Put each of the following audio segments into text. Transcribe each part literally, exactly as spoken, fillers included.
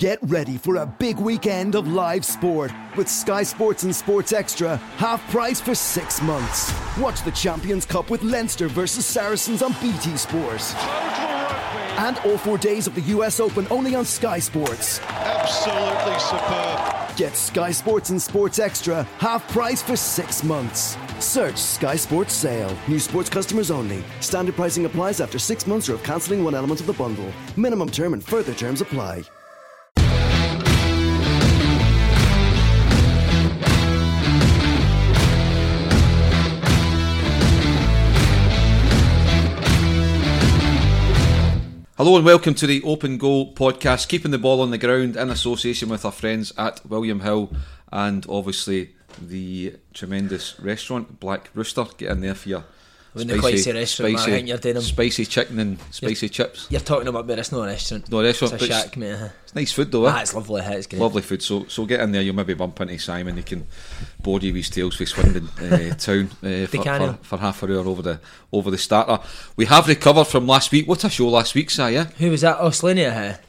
Get ready for a big weekend of live sport with Sky Sports and Sports Extra half price for six months. Watch the Champions Cup with Leinster versus Saracens on B T Sport. And all four days of the U S Open only on Sky Sports. Absolutely superb. Get Sky Sports and Sports Extra half price for six months. Search Sky Sports Sale. New sports customers only. Standard pricing applies after six months or of cancelling one element of the bundle. Minimum term and further terms apply. Hello and welcome to the Open Goal podcast, keeping the ball on the ground in association with our friends at William Hill and obviously the tremendous restaurant Black Rooster. Get in there for your spicy, quite say restaurant, spicy, man, you're doing spicy chicken and spicy you're, chips. You're talking about me, it's not a restaurant. No, a restaurant, it's a shack, it's, mate. It's nice food though. Ah, eh? It's lovely, it's good. Lovely food, so so get in there, you'll maybe bump into Simon, he can board you with his tails for Swindon uh, Town uh, for, for, for half an hour over the over the starter. We have recovered from last week. What a show last week, Si, yeah? Who was that, Oslania here?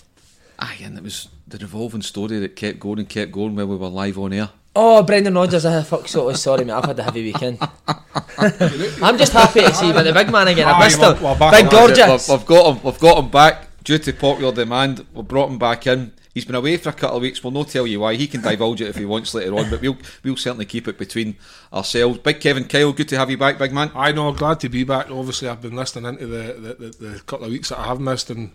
Aye, and it was the revolving story that kept going and kept going while we were live on air. Oh, Brendan Rodgers, I fuck so sorry, mate. I've had a heavy weekend. I'm just happy to see you, but the big man again. I missed him. Big Gorgeous. I've got him. I've got him back due to popular demand. We brought him back in. He's been away for a couple of weeks. We'll not tell you why. He can divulge it if he wants later on, but we'll we'll certainly keep it between ourselves. Big Kevin Kyle, good to have you back, big man. I know. Glad to be back. Obviously, I've been listening into the the, the, the couple of weeks that I have missed, and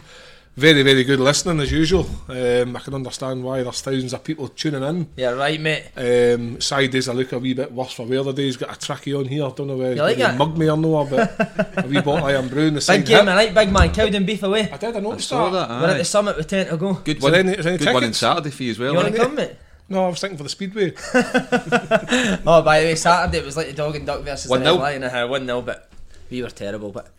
very, very good listening as usual. Um, I can understand why there's thousands of people tuning in. Yeah, right, mate. Um, side days I look a wee bit worse for wear the days. Got a trackie on here. I don't know where you like mugged me or no, but a wee bottle I am brewing the same. Big game, I like big man. Cowden beef away. I did, I noticed I that. that We're at the summit with ten to go. Good one. Is there any, is there any good tickets? One on Saturday for you as well. You want to come, mate? No, I was thinking for the speedway. Oh, by the way, Saturday it was like the dog and duck versus one the line. one nil, but we were terrible, but.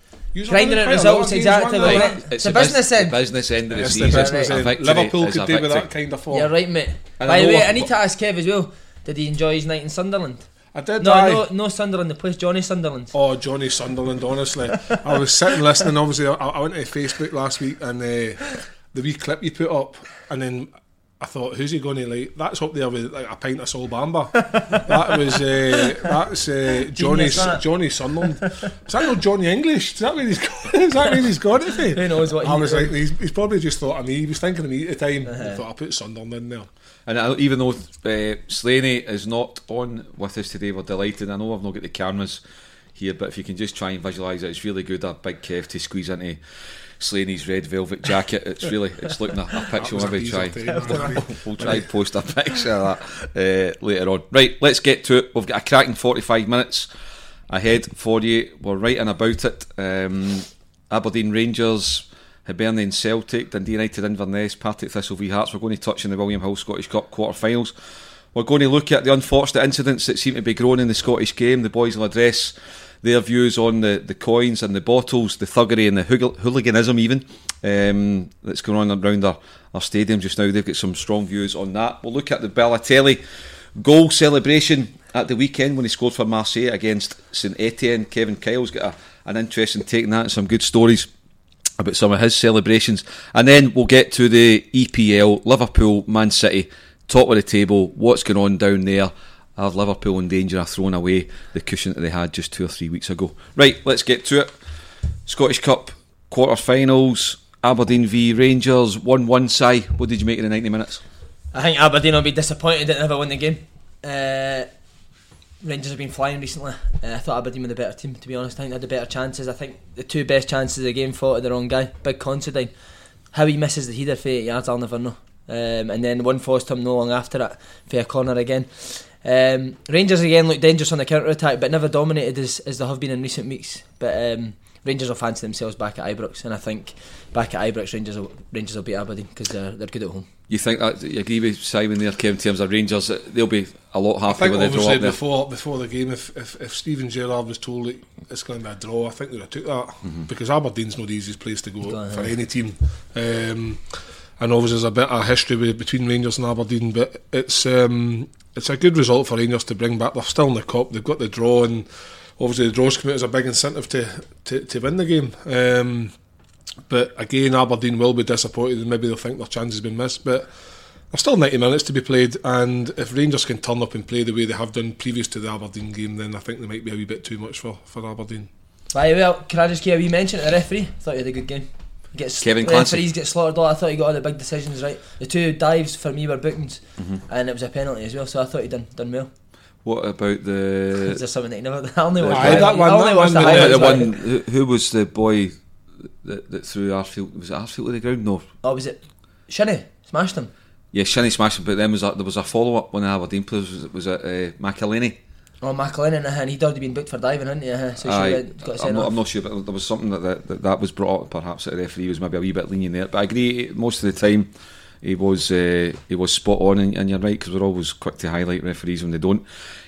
Grinding at results, exactly. Right. It's the business end. The business end of the season. Liverpool could do with that kind of form. You're right, mate. By the way, I need to ask Kev as well. Did he enjoy his night in Sunderland? I did. No, I, no, no Sunderland. The place, Johnny Sunderland. Oh, Johnny Sunderland. Honestly, I was sitting listening. Obviously, I, I went to Facebook last week and uh, the wee clip you put up, and then I thought, who's he going to like? That's up there with like a pint of Sol Bamba. That was uh, that's uh, Johnny that. Johnny Sunderland. Is that not Johnny English? Is that where he's got? Is that where he's got it? Who knows what? I he was doing. Like, he's, he's probably just thought of me. He was thinking of me at the time. Uh-huh. He thought I put Sunderland in there. And I, even though uh, Slaney is not on with us today, we're delighted. I know I've not got the cameras here, but if you can just try and visualise it, it's really good. A big Kev to squeeze into Slaney's red velvet jacket. It's really, it's looking a, a picture. Maybe try, we'll, we'll try and post a picture of that uh, later on. Right, let's get to it. We've got a cracking forty-five minutes ahead for you. We're right in about it. Um, Aberdeen, Rangers, Hibernian, Celtic, Dundee United, Inverness, Partick Thistle v Hearts. We're going to touch on the William Hill Scottish Cup quarter-finals. We're going to look at the unfortunate incidents that seem to be growing in the Scottish game. The boys will address their views on the, the coins and the bottles, the thuggery and the hooliganism even um, that's going on around our, our stadium just now. They've got some strong views on that. We'll look at the Balotelli goal celebration at the weekend when he scored for Marseille against Saint Etienne. Kevin Kyle's got a, an interest in taking that and some good stories about some of his celebrations. And then we'll get to the E P L, Liverpool, Man City, top of the table, what's going on down there. Have Liverpool in danger of throwing away the cushion that they had just two or three weeks ago. Right, let's get to it. Scottish Cup quarter-finals, Aberdeen v Rangers, one one. Si, what did you make in the ninety minutes? I think Aberdeen will be disappointed that they never won the game. Uh, Rangers have been flying recently. Uh, I thought Aberdeen were the better team, to be honest. I think they had the better chances. I think the two best chances of the game fought at the wrong guy. Big Considine. How he misses the header for eight yards, I'll never know. Um, and then one forced him no long after that for a corner again. Um, Rangers again looked dangerous on the counter attack, but never dominated as, as they have been in recent weeks. But um, Rangers will fancy themselves back at Ibrox, and I think back at Ibrox, Rangers will, Rangers will beat Aberdeen because they're, they're good at home. You think that? You agree with Simon there, Kev, in terms of Rangers? They'll be a lot happier when they draw up there. Before, before the game, if, if, if Steven Gerrard was told that it's going to be a draw, I think they would have took that, mm-hmm. because Aberdeen's not the easiest place to go uh-huh. for any team. Um, and obviously there's a bit of history with, between Rangers and Aberdeen, but it's um, it's a good result for Rangers to bring back. They're still in the cup, they've got the draw, and obviously the draw's come out as a big incentive to, to, to win the game. Um, But again, Aberdeen will be disappointed, and maybe they'll think their chance has been missed. But there's still ninety minutes to be played, and if Rangers can turn up and play the way they have done previous to the Aberdeen game, then I think they might be a wee bit too much for, for Aberdeen. Aye, well, can I just give a wee mention to the referee? I thought he had a good game. Gets, Kevin Clancy. Referees get slaughtered a lot. I thought he got all the big decisions right. The two dives for me were bookings, mm-hmm. and it was a penalty as well. So I thought he done done well. What about the? Is there something that you never? I only watched that one. I only watched that one. The, the one who, who was the boy? That, that threw Arfield, was it Arfield to the ground? No. Oh, was it Shinny? Smashed him? Yeah, Shinny smashed him, but then was a, there was a follow-up when the Aberdeen players was, was it uh, McElhenney? Oh, McElhenney, and he'd already been booked for diving, hadn't he? Uh, so Aye, got I'm, not, I'm not sure, but there was something that that, that, that was brought up, perhaps that the referee was maybe a wee bit lenient there, but I agree, most of the time he was uh, he was spot on, and, and you're right, because we're always quick to highlight referees when they don't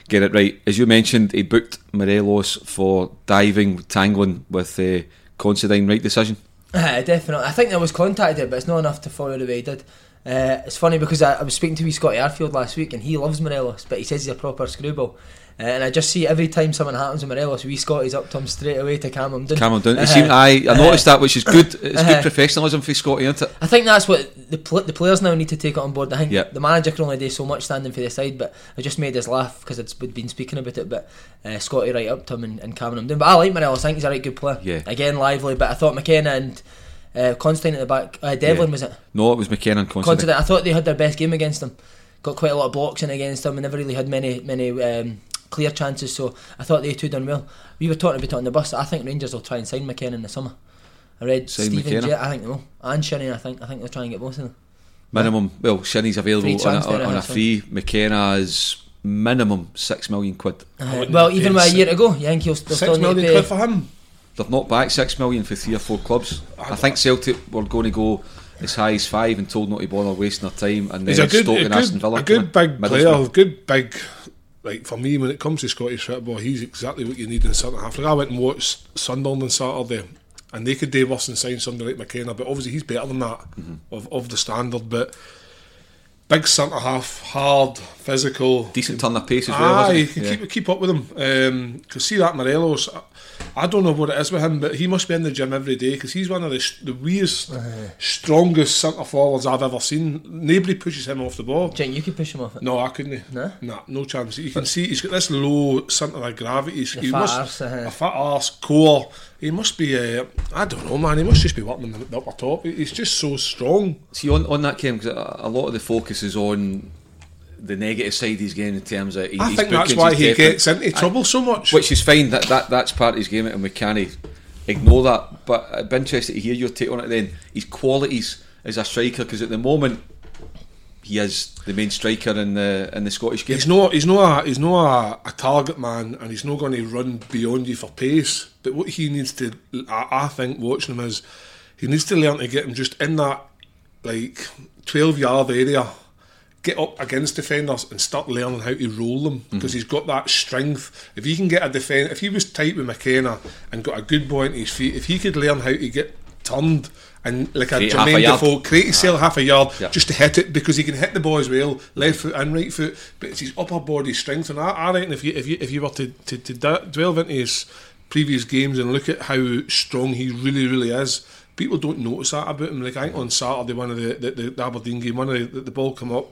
get it right. As you mentioned, he booked Morelos for diving, tangling with uh, Considine, right decision? Uh, definitely. I think there was contact there, but it's not enough to follow the way he did. Uh, it's funny because I, I was speaking to wee Scotty Arfield last week, and he loves Morelos, but he says he's a proper screwball. Uh, and I just see every time something happens with Morelos, wee Scotty's up to him straight away to calm him down. Calm him down. Uh, it seemed, aye, I noticed uh, that, which is good. It's uh, good professionalism for Scotty, isn't it? I think that's what the, pl- the players now need to take it on board. I think yep. the manager can only do so much standing for the side, but I just made us laugh because I'd been speaking about it. But uh, Scotty right up to him and, and calming him down. But I like Morelos. I think he's a right good player. Yeah. Again, lively. But I thought McKenna and Uh, Constantine at the back, uh, Devlin yeah. was it? No, it was McKenna and Constantine. Constantine. I thought they had their best game against them. Got quite a lot of blocks in against them, and never really had many many um, clear chances. So I thought they two done well. We were talking about it on the bus. I think Rangers will try and sign McKenna in the summer. I read sign Stephen J- I think they will, and Shinny. I think I think they'll try and get both of them. Minimum. Yeah. Well, Shinny's available on a, on, on a free. McKenna is minimum six million quid. Uh, well, even a year ago, you think he'll still six million need to pay quid for him. They've not backed six million for three or four clubs. I, I think Celtic were going to go as high as five and told not to bother wasting their time. And then Stoke and good, Aston Villa. A good big player, good big. Like for me, when it comes to Scottish football, he's exactly what you need in Southern Africa. I went and watched Sunderland on Saturday, and they could do worse than sign somebody like McKenna, but obviously he's better than that mm-hmm. of of the standard. But big centre half, hard, physical, decent turn of pace as well. Aye, you can yeah. keep keep up with him. Because um, see that Morelos, I, I don't know what it is with him, but he must be in the gym every day because he's one of the the weirest, uh, strongest centre forwards I've ever seen. Nobody pushes him off the ball. Do you think you could push him off it? No, I couldn't. No, nah, no chance. You can but see he's got this low centre of gravity. He fat must, arse, uh, a fat arse core. He must be, uh, I don't know, man. He must just be working the upper top. He's just so strong. See, on, on that, Kim, because a lot of the focus is on the negative side he's getting in terms of. He, I think that's why he gets into trouble I, so much. Which is fine. That, that that's part of his game, and we can't ignore that. But I'd be interested to hear your take on it. Then his qualities as a striker, because at the moment he is the main striker in the in the Scottish game. He's not. He's not. A, he's not a, a target man, and he's not going to run beyond you for pace. But what he needs to, I think, watching him is, he needs to learn to get him just in that, like, twelve-yard area, get up against defenders and start learning how to roll them because mm-hmm. he's got that strength. If he can get a defender, if he was tight with McKenna and got a good boy into his feet, if he could learn how to get turned and, like, create a Jermaine Defoe, create himself half a yard yeah. just to hit it because he can hit the ball as well, left foot and right foot, but it's his upper body strength. And I, I reckon if you, if you, if you were to, to, to delve into his previous games and look at how strong he really, really is. People don't notice that about him. Like I think on Saturday, one of the, the, the Aberdeen game, one of the, the ball come up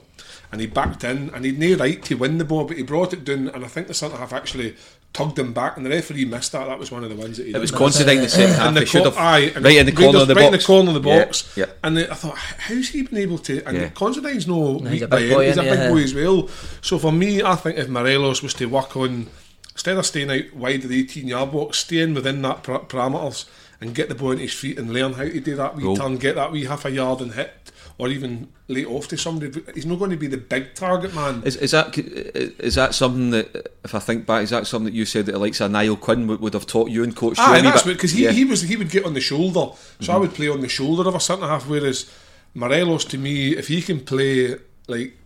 and he backed in and he'd no right to win the ball, but he brought it down and I think the centre half actually tugged him back and the referee missed that. That was one of the ones that he did. It was Considine the second half. They should have right in the corner of the box. Right in the corner of the box. Yeah, yeah. And they, I thought, how's he been able to? And yeah. Considine's no weak by any. He's a big boy as well. So for me, I think if Morelos was to work on. Instead of staying out wide of the eighteen-yard box, staying within that par- parameters and get the boy on his feet and learn how to do that wee oh. turn, get that wee half a yard and hit, or even lay off to somebody. He's not going to be the big target man. Is, is that is that something that, if I think back, is that something that you said that the likes of Niall Quinn would, would have taught you and coached ah, you? That's because he, yeah. he was he would get on the shoulder, so mm-hmm. I would play on the shoulder of a centre half. Whereas Morelos, to me, if he can play like.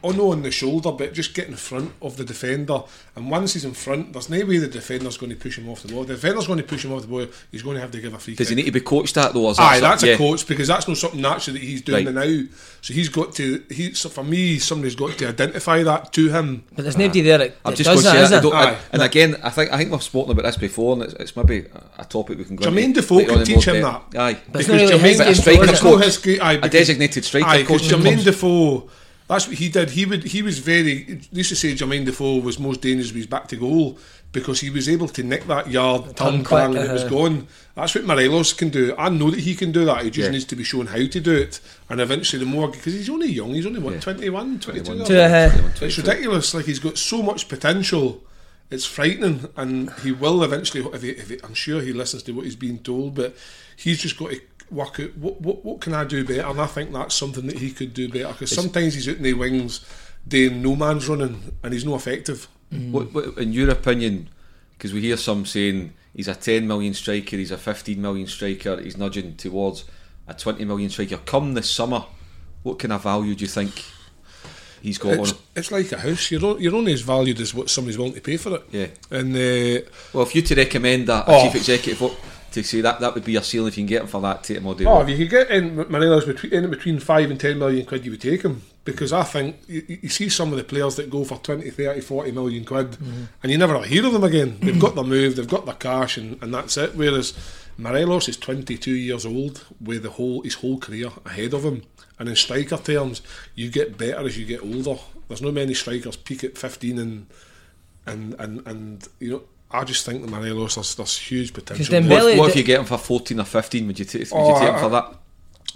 Oh no, on the shoulder, but just get in front of the defender. And once he's in front, there's no way the defender's going to push him off the ball. The defender's going to push him off the ball. He's going to have to give a free kick. Does he need to be coached at though? That Aye, that's yeah. a coach, because that's not something naturally that he's doing right. now. So he's got to. He, so for me, somebody's got to identify that to him. But there's nobody there that, that just does that, is there? I, and again, I think I think we've spoken about this before, and it's, it's maybe a topic we can go. Jermaine Defoe can teach him that. Aye, but because really Jermaine a striker coach, a designated striker coach. Jermaine Defoe. That's what he did. He would. He was very. They used to say Jermaine Defoe was most dangerous when he's back to goal, because he was able to nick that yard, turn clang, and it was gone. That's what Morelos can do. I know that he can do that. He just yeah. needs to be shown how to do it. And eventually, the more, because he's only young, he's only what, yeah. twenty-one, twenty-two. Uh, it's ridiculous. Like, he's got so much potential. It's frightening, and he will eventually. If he, if he, I'm sure he listens to what he's being told, but he's just got to work out what, what what can I do better, and I think that's something that he could do better, because sometimes he's out in the wings doing no man's running and he's not effective. Mm. What, what, in your opinion, because we hear some saying he's a ten million striker, he's a fifteen million striker, he's nudging towards a twenty million striker come this summer, what kind of value do you think he's got it's, on? It's like a house, you're, o- you're only as valued as what somebody's willing to pay for it. Yeah. And uh, well, if you to recommend a, a oh. chief executive what to say that that would be your ceiling, if you can get him for that, take him all day. Oh, if you could get in Morelos between, between five and ten million quid, you would take him, because I think you, you see some of the players that go for twenty, thirty, forty million quid mm-hmm. and you never hear of them again. They've got their move, they've got their cash, and, and that's it. Whereas Morelos is twenty-two years old with the whole his whole career ahead of him, and in striker terms you get better as you get older. There's no many strikers peak at fifteen and and and, and you know, I just think the Morelos, there's, there's huge potential. What, what if you get him for fourteen or fifteen? Would you take, would oh, you take I, him for that?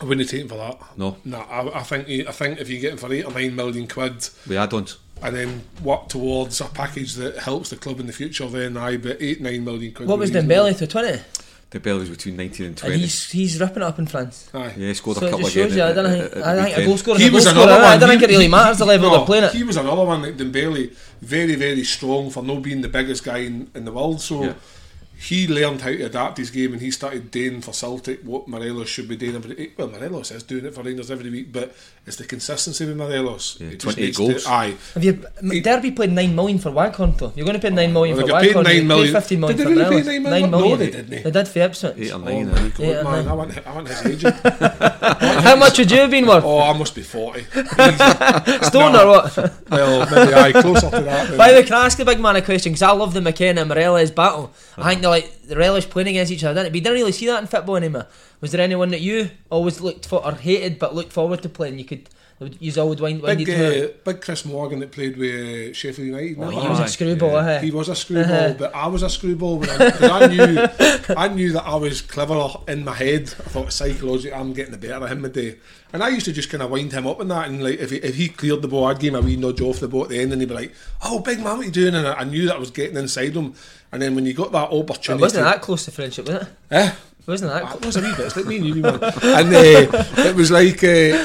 I wouldn't take him for that. No. No, I, I think he, I think if you get him for eight or nine million quid. We add-ons. And then work towards a package that helps the club in the future, then I bet eight, nine million quid. What was Dembele to twenty? Dembele was between nineteen and twenty. And he's, he's ripping it up in France. Aye. Yeah, he scored so a couple of games. I don't think, I think a goal scorer is a goal scorer. I don't think it really matters the level no, they're playing at. He was another one, like Dembele, very, very strong for not being the biggest guy in, in the world. So yeah. he learned how to adapt his game, and he started doing for Celtic what Morelos should be doing. Well, Morelos is doing it for Rangers every week, but it's the consistency with Morelos. Yeah, twenty-eight goals. To, aye. Have you, it, Derby played nine million for Waghorn, though. You're going to pay nine million well, for Waghorn. They paid nine million. fifteen million did they really pay nine million? nine million? No, they didn't. They, they did for Ipswich. eight or nine. Oh, my God, man. Nine. I want, I want his agent. How much would you have been worth? Oh, I must be forty. Stone no. or what? Well, maybe aye, closer to that. Maybe. By the way, can I ask the big man a question? Because I love the McKenna and Morelos battle. I think they're like the relish playing against each other, didn't it? But you didn't really see that in football anymore. Was there anyone that you always looked for or hated but looked forward to playing? You could, you always wind, winded big, uh, big Chris Morgan that played with uh, Sheffield United. Oh, he was a screwball. Yeah. Hey? He was a screwball, uh-huh. but I was a screwball because I, I knew, I knew that I was cleverer in my head. I thought psychologically, I'm getting the better of him today. And I used to just kind of wind him up in that, and like if he, if he cleared the ball, I'd give him a wee nudge off the ball at the end, and he'd be like, "Oh, big man, what are you doing?" And I, I knew that I was getting inside him. And then when you got that opportunity, it wasn't that close to friendship, was it? Eh, it wasn't that? It was a wee bit. It's like me and you, man. And uh, it was like. Uh,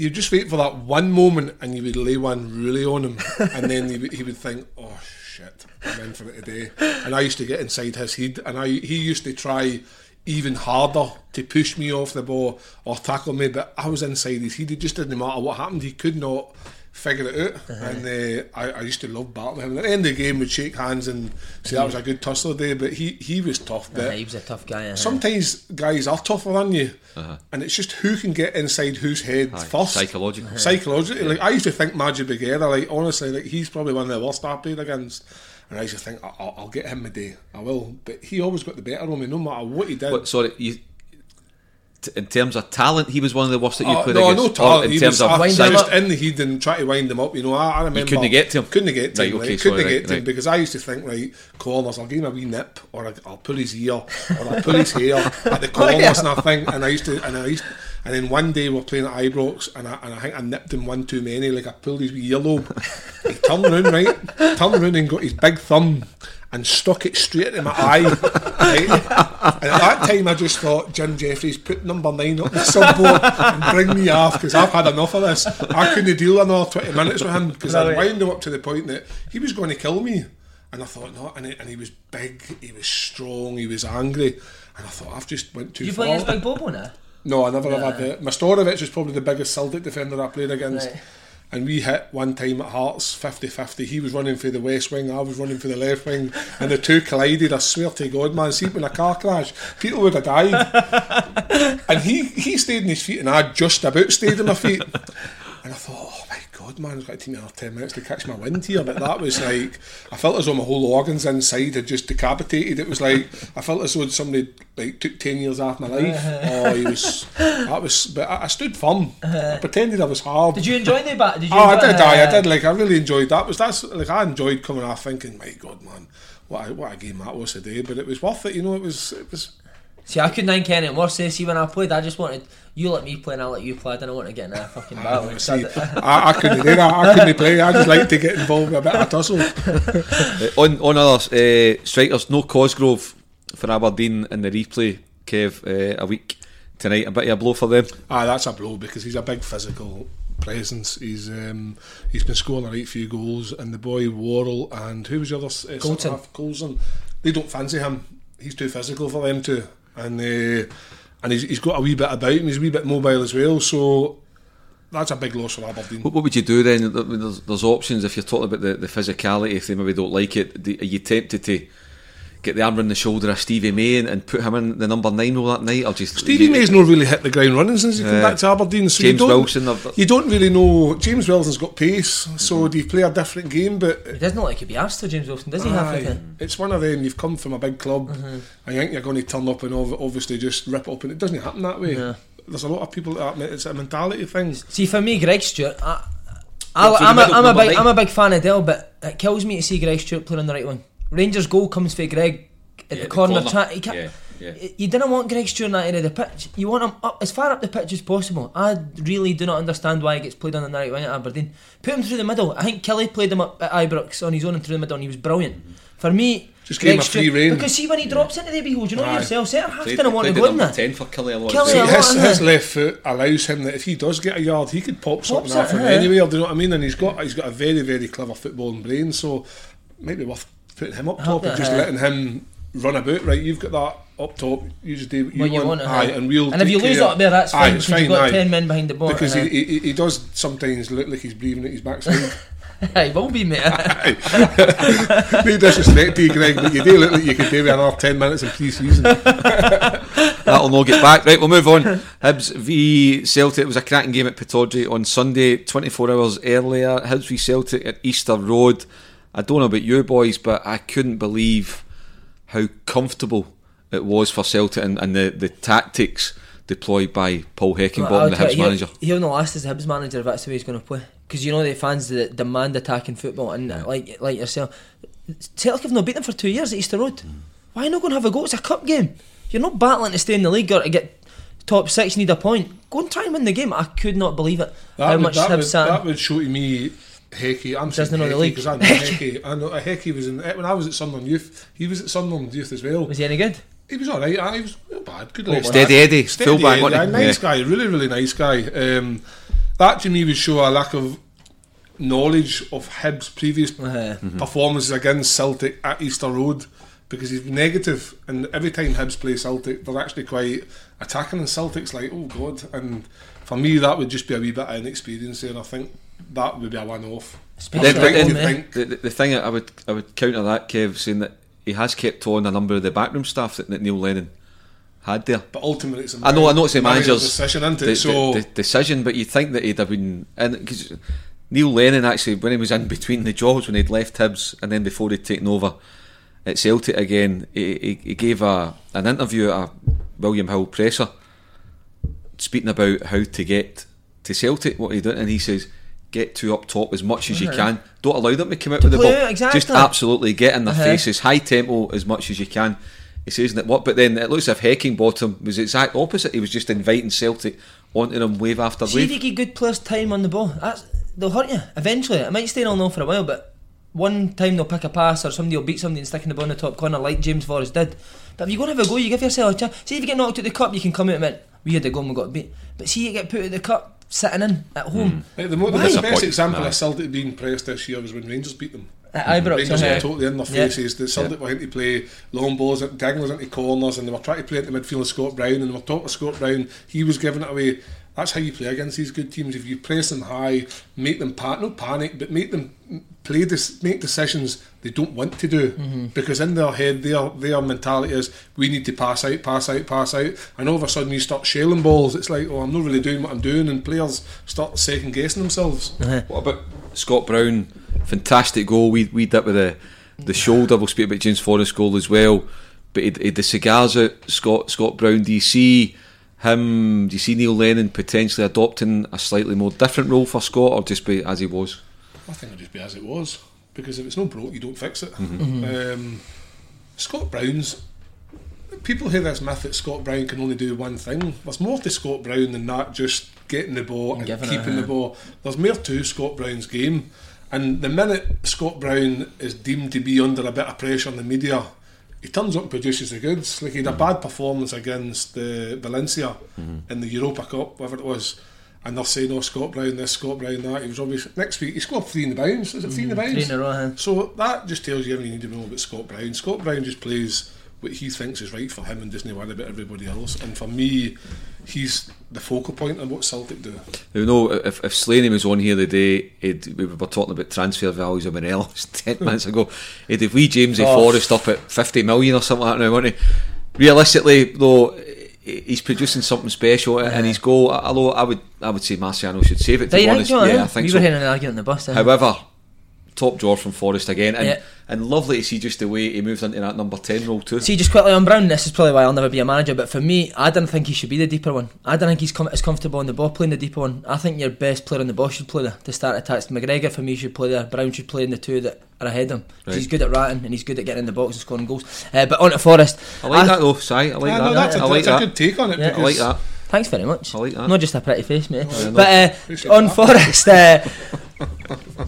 You just wait for that one moment, and you would lay one really on him, and then he would, he would think, "Oh shit, I'm in for it today." And I used to get inside his head, and I he used to try even harder to push me off the ball or tackle me, but I was inside his head. It just didn't matter what happened; he could not figure it out. Uh-huh. And uh, I, I used to love battling him. At the end of the game, we'd shake hands and say that was a good tussle day. But he he was tough. But uh-huh, he was a tough guy. Uh-huh. Sometimes guys are tougher than you, uh-huh. and it's just who can get inside whose head uh-huh. first. Psychologically, uh-huh. psychologically. Yeah. Like I used to think Maji Begera, like honestly, like he's probably one of the worst I played against. And I used to think I- I'll, I'll get him a day. I will. But he always got the better of me, no matter what he did. What, sorry, you. T- in terms of talent, he was one of the worst that you uh, played no, against. No, no talent. In he terms was, of I just in the heat and try to wind him up. You know, I, I remember you couldn't get to him. Couldn't get to right, him. Right, okay, couldn't sorry, get right, to him right. Because I used to think, right, corners. I'll give him a wee nip, or I, I'll pull his ear, or I'll pull his hair at the corners, and I think. And I used to, and I used, to, and then one day we were playing at Ibrox, and I and I think I nipped him one too many. Like I pulled his wee earlobe. He turned round, right, turned round and got his big thumb and stuck it straight in my eye. Right? And at that time I just thought, Jim Jeffries, put number nine up the sub board and bring me off, because I've had enough of this. I couldn't deal another twenty minutes with him, because I wound him up to the point that he was going to kill me. And I thought, no, and he, and he was big, he was strong, he was angry, and I thought, I've just went too you far. You played against Big Bobo now? No, I never no. have had that. Mastorovic was probably the biggest Celtic defender I played against. Right. And we hit one time at Hearts, fifty-fifty. He was running for the west wing, I was running for the left wing, and the two collided. I swear to God, man, see, when a car crash, people would have died. And he, he stayed on his feet, and I just about stayed on my feet. And I thought, oh my God, man, it's got to take me another ten minutes to catch my wind here. But that was like, I felt as though my whole organs inside had just decapitated. It was like, I felt as though somebody like took ten years off my life. Oh, he was, that was, but I, I stood firm. I pretended I was hard. Did you enjoy the bat? Did you oh, I did, I, I did, like, I really enjoyed that. Was that's like, I enjoyed coming off thinking, my God, man, what a, what a game that was today. But it was worth it, you know, it was, it was. See, I couldn't think anything worse. See, when I played, I just wanted, you let me play and I let you play. I didn't want to get in a fucking battle. I, see, I, I couldn't do that. I couldn't play. I just like to get involved with a bit of a tussle. uh, on on other uh, strikers, no Cosgrove for Aberdeen in the replay, Kev, uh, a week tonight. A bit of a blow for them. Ah, that's a blow, because he's a big physical presence. He's um, he's been scoring a right few goals, and the boy Worrell and who was the other? Uh, Colton. Colson. They don't fancy him. He's too physical for them to. And uh, and he's, he's got a wee bit about him. He's a wee bit mobile as well, so that's a big loss for Aberdeen. What, what would you do then? There's, there's options if you're talking about the, the physicality. If they maybe don't like it, are you tempted to get the arm around the shoulder of Stevie May and, and put him in the number nine role that night? Or just Stevie you, May's not really hit the ground running since he came uh, back to Aberdeen. So James you Wilson, or, you don't really know. James Wilson's got pace, mm-hmm. so do you play a different game? But he doesn't look like he'd be asked to, James Wilson, does he? Aye, have it's one of them. You've come from a big club, mm-hmm. and you think you're going to turn up and obviously just rip up, and it doesn't happen that way. Yeah. There's a lot of people that admit it's a mentality thing. See, for me, Greg Stewart, I, I, I'm, a, I'm a big, I'm a big fan of Dell, but it kills me to see Greg Stewart playing on the right wing. Rangers' goal comes for Greg at yeah, the corner. The corner. He can't, yeah, yeah. You didn't want Greg Stewart in that area of the pitch. You want him up as far up the pitch as possible. I really do not understand why he gets played on the right wing at Aberdeen. Put him through the middle. I think Kelly played him up at Ibrox on his own and through the middle, and he was brilliant. Mm-hmm. For me, just Greg gave him a free rein. Because see when he yeah. drops into the behold, you know right. yourself, centre half didn't want to go in there. ten for Kelly a lot. Kelly a lot his, his left foot allows him that if he does get a yard, he could pop something off him anywhere. Do you know what I mean? And he's got he's got a very very clever footballing brain, so it might be worth putting him up top and just letting him run about. Right, you've got that up top. You just do what you, you want, want aye, and we'll. And if you lose up there, that's fine. Aye, it's fine. You've got aye. ten men behind the ball, because he, he he does sometimes look like he's breathing at his backside. He will be, mate. No disrespect to you, Greg, but you do look like you could do with another ten minutes of pre-season. That'll not get back. Right, we'll move on. Hibs v Celtic. It was a cracking game at Pittodrie on Sunday. Twenty-four hours earlier, Hibs v Celtic at Easter Road. I don't know about you boys, but I couldn't believe how comfortable it was for Celtic, and, and the, the tactics deployed by Paul Heckingbottom, well, the Hibs he'll, manager. He'll not last as the Hibs manager if that's the way he's going to play, because you know the fans that demand attacking football, and yeah. like like yourself, Celtic have not beaten for two years at Easter Road. Mm. Why not go and have a go? It's a cup game. You're not battling to stay in the league or to get top six, need a point. Go and try and win the game. I could not believe it. That how would, much that Hibs would, sat. That would show to me. Hecky, I'm saying Hecky because I know Hecky. I know Hecky was in when I was at Sunderland Youth. He was at Sunderland Youth as well. Was he any good? He was all right. He was not bad. Good oh, steady Eddie, steady Eddie, nice yeah. guy, really, really nice guy. Um, that to me would show a lack of knowledge of Hibs' previous uh-huh. performances against Celtic at Easter Road, because he's negative, and every time Hibs play Celtic, they're actually quite attacking, and Celtic's like, oh God. And for me, that would just be a wee bit of inexperience there, and I think that would be a one-off. The, the, the, the thing I would I would counter that, Kev, saying that he has kept on a number of the backroom staff that, that Neil Lennon had there. But ultimately, it's a I know I know it's the manager's decision, isn't it? The, so the, the decision, but you'd think that he'd have been in, because Neil Lennon actually, when he was in between the jobs, when he'd left Hibs and then before he'd taken over at Celtic again, he, he, he gave a an interview at a William Hill presser, speaking about how to get to Celtic, what he did, and he says, get two up top as much as you can. Don't allow them to come out to with the ball. Out, exactly. Just absolutely get in their uh-huh. faces. High tempo as much as you can. He says, isn't it what? But then it looks as if Heckingbottom was the exact opposite. He was just inviting Celtic onto them wave after wave. See if you get good players time on the ball. That's, they'll hurt you eventually. It might stay on and on for a while, but one time they'll pick a pass or somebody will beat somebody and sticking the ball in the top corner like James Forrest did. But if you go and have a go, you give yourself a chance. See, if you get knocked out the cup, you can come out and went, we had a go and we got beat. But see, you get put out of the cup sitting in at home. Mm. Like the, mo- the best point, example no. of Celtic being pressed this year was when Rangers beat them. At Ibrox, Rangers were totally in their faces. Yeah. The Celtic yeah. were having to play long balls, dangles into corners, and they were trying to play into midfield with Scott Brown, and they were talking to Scott Brown. He was giving it away. That's how you play against these good teams. If you press them high, make them pan- not panic, but make them play this, make decisions they don't want to do, mm-hmm. because in their head, their their mentality is we need to pass out, pass out, pass out, and all of a sudden you start shelling balls. It's like, oh, I'm not really doing what I'm doing, and players start second guessing themselves. Mm-hmm. What about Scott Brown? Fantastic goal. We we did with the the shoulder. We'll speak about James Forrest's goal as well. But he, he, the cigars out, Scott Scott Brown. Do you see him? Do you see Neil Lennon potentially adopting a slightly more different role for Scott, or just be as he was? I think it'll just be as it was, because if it's not broke, you don't fix it. Mm-hmm. Mm-hmm. Um, Scott Brown's. People hear this myth that Scott Brown can only do one thing. There's more to Scott Brown than that. Just getting the ball and, and keeping the ball. There's more to Scott Brown's game. And the minute Scott Brown is deemed to be under a bit of pressure on the media, he turns up and produces the goods. Like, he had a bad performance against uh, Valencia mm-hmm. in the Europa Cup, whatever it was, and they're saying, oh, Scott Brown this, Scott Brown that. He was obviously, next week he scored three in the bounds. Is it three mm, in the bounds? Three in a row, huh? So that just tells you everything you need to know about Scott Brown. Scott Brown just plays what he thinks is right for him and doesn't worry about everybody else. And for me, he's the focal point of what Celtic do. You know, if, if Slaney was on here today, we were talking about transfer values of Morelos ten minutes ago. He'd have wee Jamesy oh. Forrest up at fifty million or something like that now, wouldn't he? Realistically, though, he's producing something special, yeah. and his goal, although I would I would say Marciano should save it, to be honest. Yeah, I think we so. We were having an argument on the bus. However, top drawer from Forrest again, and, yeah. and lovely to see just the way he moves into that number ten role too. See, just quickly on Brown, this is probably why I'll never be a manager, but for me, I don't think he should be the deeper one. I don't think he's com- as comfortable on the ball playing the deeper one. I think your best player on the ball should play there to start attacks. McGregor for me should play there. Brown should play in the two that are ahead of him. Right. He's good at ratting and he's good at getting in the box and scoring goals. Uh, but on to Forrest, I like I th- that though. Si, I like yeah, that. No, that's I a, like that's that. A good take on it. Yeah. I like that. Thanks very much. I like that. Not just a pretty face, mate. No, but uh, on that. Forrest. Uh,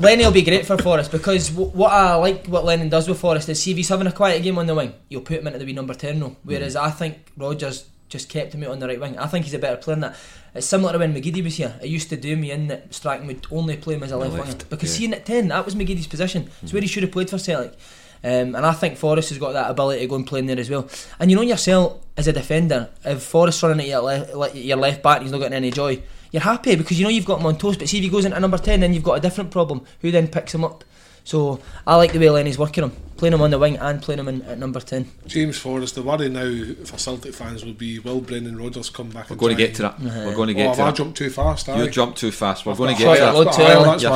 Lenny will be great for Forrest, because w- what I like what Lennon does with Forrest is, see, if he's having a quiet game on the wing, you'll put him into the wee number ten role, whereas mm. I think Rodgers just kept him out on the right wing. I think he's a better player than that. It's similar to when McGeady was here. It used to do me in that Strachan would only play him as a left, left winger, because yeah. seeing at ten, that was McGeady's position. It's mm. where he should have played for Celtic. Um, and I think Forrest has got that ability to go and play in there as well. And you know yourself, as a defender, if Forrest's running at your, le- your left back and he's not getting any joy, you're happy because you know you've got him on toast. But see, if he goes into number ten, then you've got a different problem. Who then picks him up? So I like the way Lenny's working him, playing him on the wing and playing him in, at number ten. James Forrest, the worry now for Celtic fans will be, will Brendan Rodgers come back? We're going to get to that. Uh-huh. We're going to get oh, to that. I jumped too fast. You jumped too fast. We're I've going to get higher, to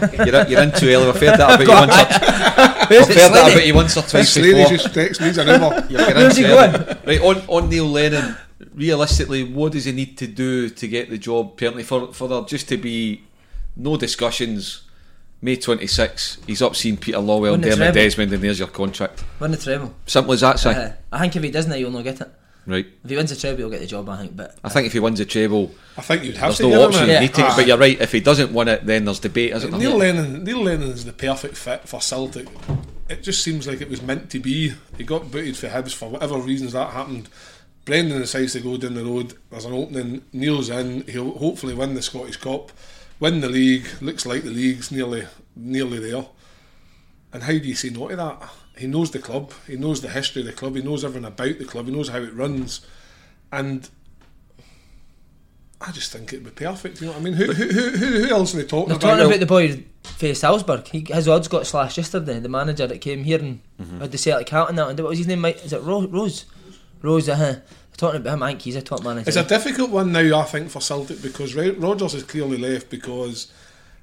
that. You're, you're, you're in too early. I've heard that about you once. I've heard that about you once or twice before. Just text me, where's he going? Right, on, on Neil Lennon, realistically, what does he need to do to get the job? Apparently, for, for there just to be no discussions. May twenty-sixth, he's up seeing Peter Lowell and Dermot Desmond, and there's your contract. Win the treble. Simple as that, Si. Uh, I think if he doesn't, he'll not get it. Right. If he wins the treble, he'll get the job, I think. But I uh, think if he wins the treble, I think you'd have there's to no option. Yeah. Need to, ah. But you're right. If he doesn't win it, then there's debate, isn't there? Neil Lennon. Neil Lennon is the perfect fit for Celtic. It just seems like it was meant to be. He got booted for Hibs for whatever reasons that happened. Brendan decides to go down the road. There's an opening. Neil's in. He'll hopefully win the Scottish Cup. Win the league, looks like the league's nearly nearly there. And how do you say no to that? He knows the club, he knows the history of the club, he knows everything about the club, he knows how it runs. And I just think it'd be perfect, you know what I mean? Who who who, who else are they talking They're about? They're talking about the boy for Salzburg. He, his odds got slashed yesterday, the manager that came here and mm-hmm. had the Celtic hat and that. And what was his name? Is it Rose? Rose, Rose uh-huh. Talking about him, I think he's a top manager. It's a difficult one now, I think, for Celtic, because Rodgers has clearly left because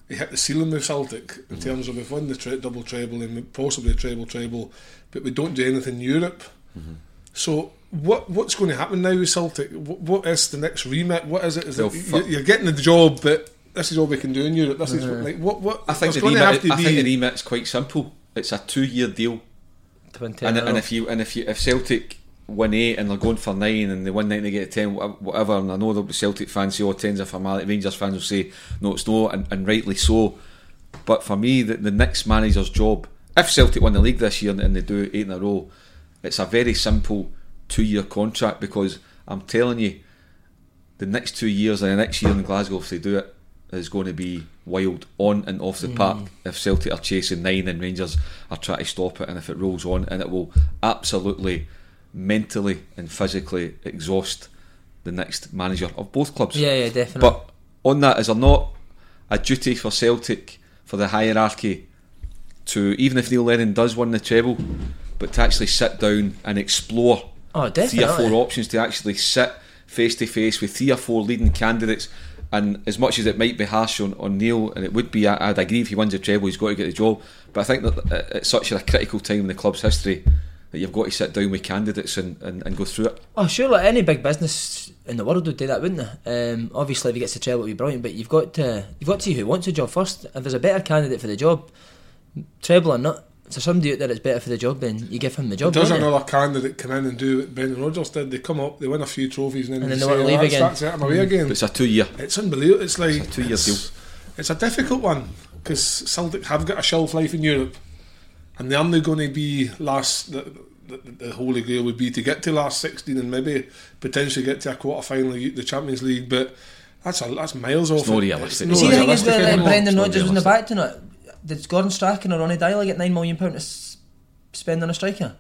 he hit the ceiling with Celtic in mm-hmm. terms of we've won the tri- double treble and possibly a treble treble, but we don't do anything in Europe. Mm-hmm. So what what's going to happen now with Celtic? What, what is the next remit? What is it? Is it fu- you're getting the job, but this is all we can do in Europe. This mm-hmm. is like what what. I think the remit. I think the remit's quite simple. It's a two-year deal, and, and if you and if you if Celtic win eight and they're going for nine and they win nine and they get ten, whatever, and I know there'll be Celtic fans say, oh, ten's a formality. Rangers fans will say no, it's no, and, and rightly so, But for me, the, the next manager's job, if Celtic win the league this year and they do eight in a row, it's a very simple two-year contract, because I'm telling you, the next two years and the next year in Glasgow, if they do it, is going to be wild on and off the mm. park. If Celtic are chasing nine and Rangers are trying to stop it, and if it rolls on, and it will absolutely mentally and physically exhaust the next manager of both clubs. Yeah, yeah, definitely. But on that, is there not a duty for Celtic, for the hierarchy, to, even if Neil Lennon does win the treble, but to actually sit down and explore oh, three or four options, to actually sit face to face with three or four leading candidates? And as much as it might be harsh on, on Neil, and it would be, I, I'd agree if he wins the treble, he's got to get the job. But I think that at such a critical time in the club's history, that you've got to sit down with candidates and, and, and go through it. Oh, sure, like any big business in the world would do that, wouldn't they? Um, obviously, if he gets the treble, it would be brilliant. But you've got to you've got to see who wants the job first. If there's a better candidate for the job, treble or not, if there's somebody out there that's better for the job, then you give him the job. Does another it? candidate come in and do what Brendan Rodgers did? They come up, they win a few trophies, and then, and then they, they say, leave oh, again. That's it, I'm away again. But it's a two-year. It's unbelievable. It's like it's a two-year deal. It's a difficult one because Celtic have got a shelf life in Europe, and they're only going to be last. The, the, the holy grail would be to get to last sixteen and maybe potentially get to a quarter final of the Champions League. But that's a, that's miles it's off. Not it. realistic. It's not See, realistic. The thing is, Brendan Rodgers was in the back tonight. Did Gordon Strachan or Ronnie Dyla get nine million pounds to spend on a striker?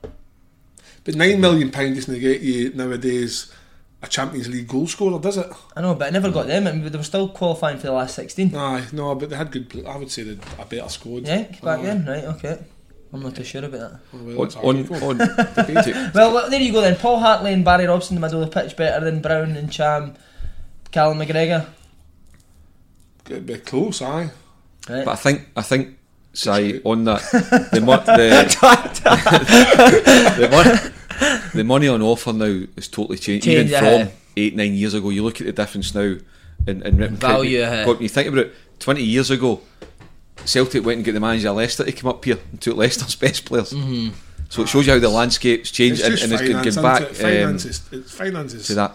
But nine million pounds doesn't get you nowadays a Champions League goal scorer, does it? I know, but I never got them. I mean, they were still qualifying for the last sixteen. Aye, no, but they had good play. I would say they'd a better squad. Yeah, back Aye. then, right, okay. I'm not too sure about that. Well, on, on, on. Well, there you go then. Paul Hartley and Barry Robson in the middle of the pitch, better than Brown and Cham, Callum McGregor. It'd be close, aye. Right. But I think I think Si on that the, mo- the, the, money, the money on offer now is totally changed. Change, even yeah. from eight nine years ago, you look at the difference now in, in value. When you think about it, twenty years ago, Celtic went and got the manager of Leicester to come up here and took Leicester's best players. Mm-hmm. So it shows you how the landscape's changed and, and it's gone back. It. Finances, um, it's finances. To that,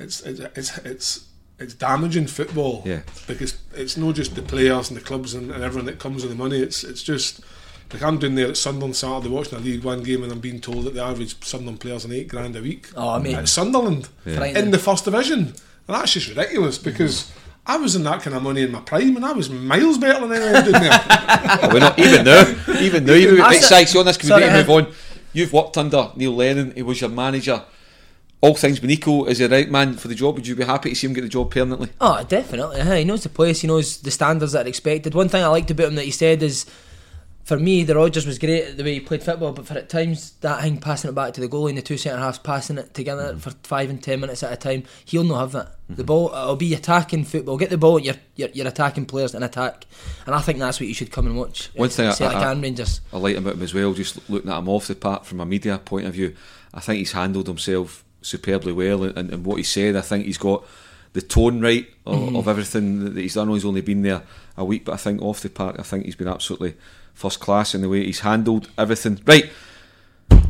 it's it's it's. it's It's damaging football yeah. because it's not just the players and the clubs and, and everyone that comes with the money. It's it's just like I'm down there at Sunderland Saturday watching a League One game and I'm being told that the average Sunderland player's on eight grand a week. Oh, I mean, at Sunderland yeah. in the first division, and that's just ridiculous because. Mm. I was in that kind of money in my prime, and I was miles better than anyone did there. Well, we're not even now, even now. Even right, Si, on this, can we better move on? You've worked under Neil Lennon. He was your manager. All things being equal, is he the right man for the job? Would you be happy to see him get the job permanently? Oh, definitely. He knows the place, he knows the standards that are expected. One thing I liked about him that he said is, for me, the Rodgers was great at the way he played football, but for at times, that thing passing it back to the goalie and the two centre-halves passing it together for five and ten minutes at a time, he'll not have that. Mm-hmm. The ball, it'll be attacking football. Get the ball, you're, you're, you're attacking players and attack. And I think that's what you should come and watch. One thing I, I, Rangers. I like about him as well, just looking at him off the park from a media point of view, I think he's handled himself superbly well, and, and what he said, I think he's got the tone right of, mm-hmm. of everything that he's done. I know he's only been there a week, but I think off the park, I think he's been absolutely first class in the way he's handled everything. Right,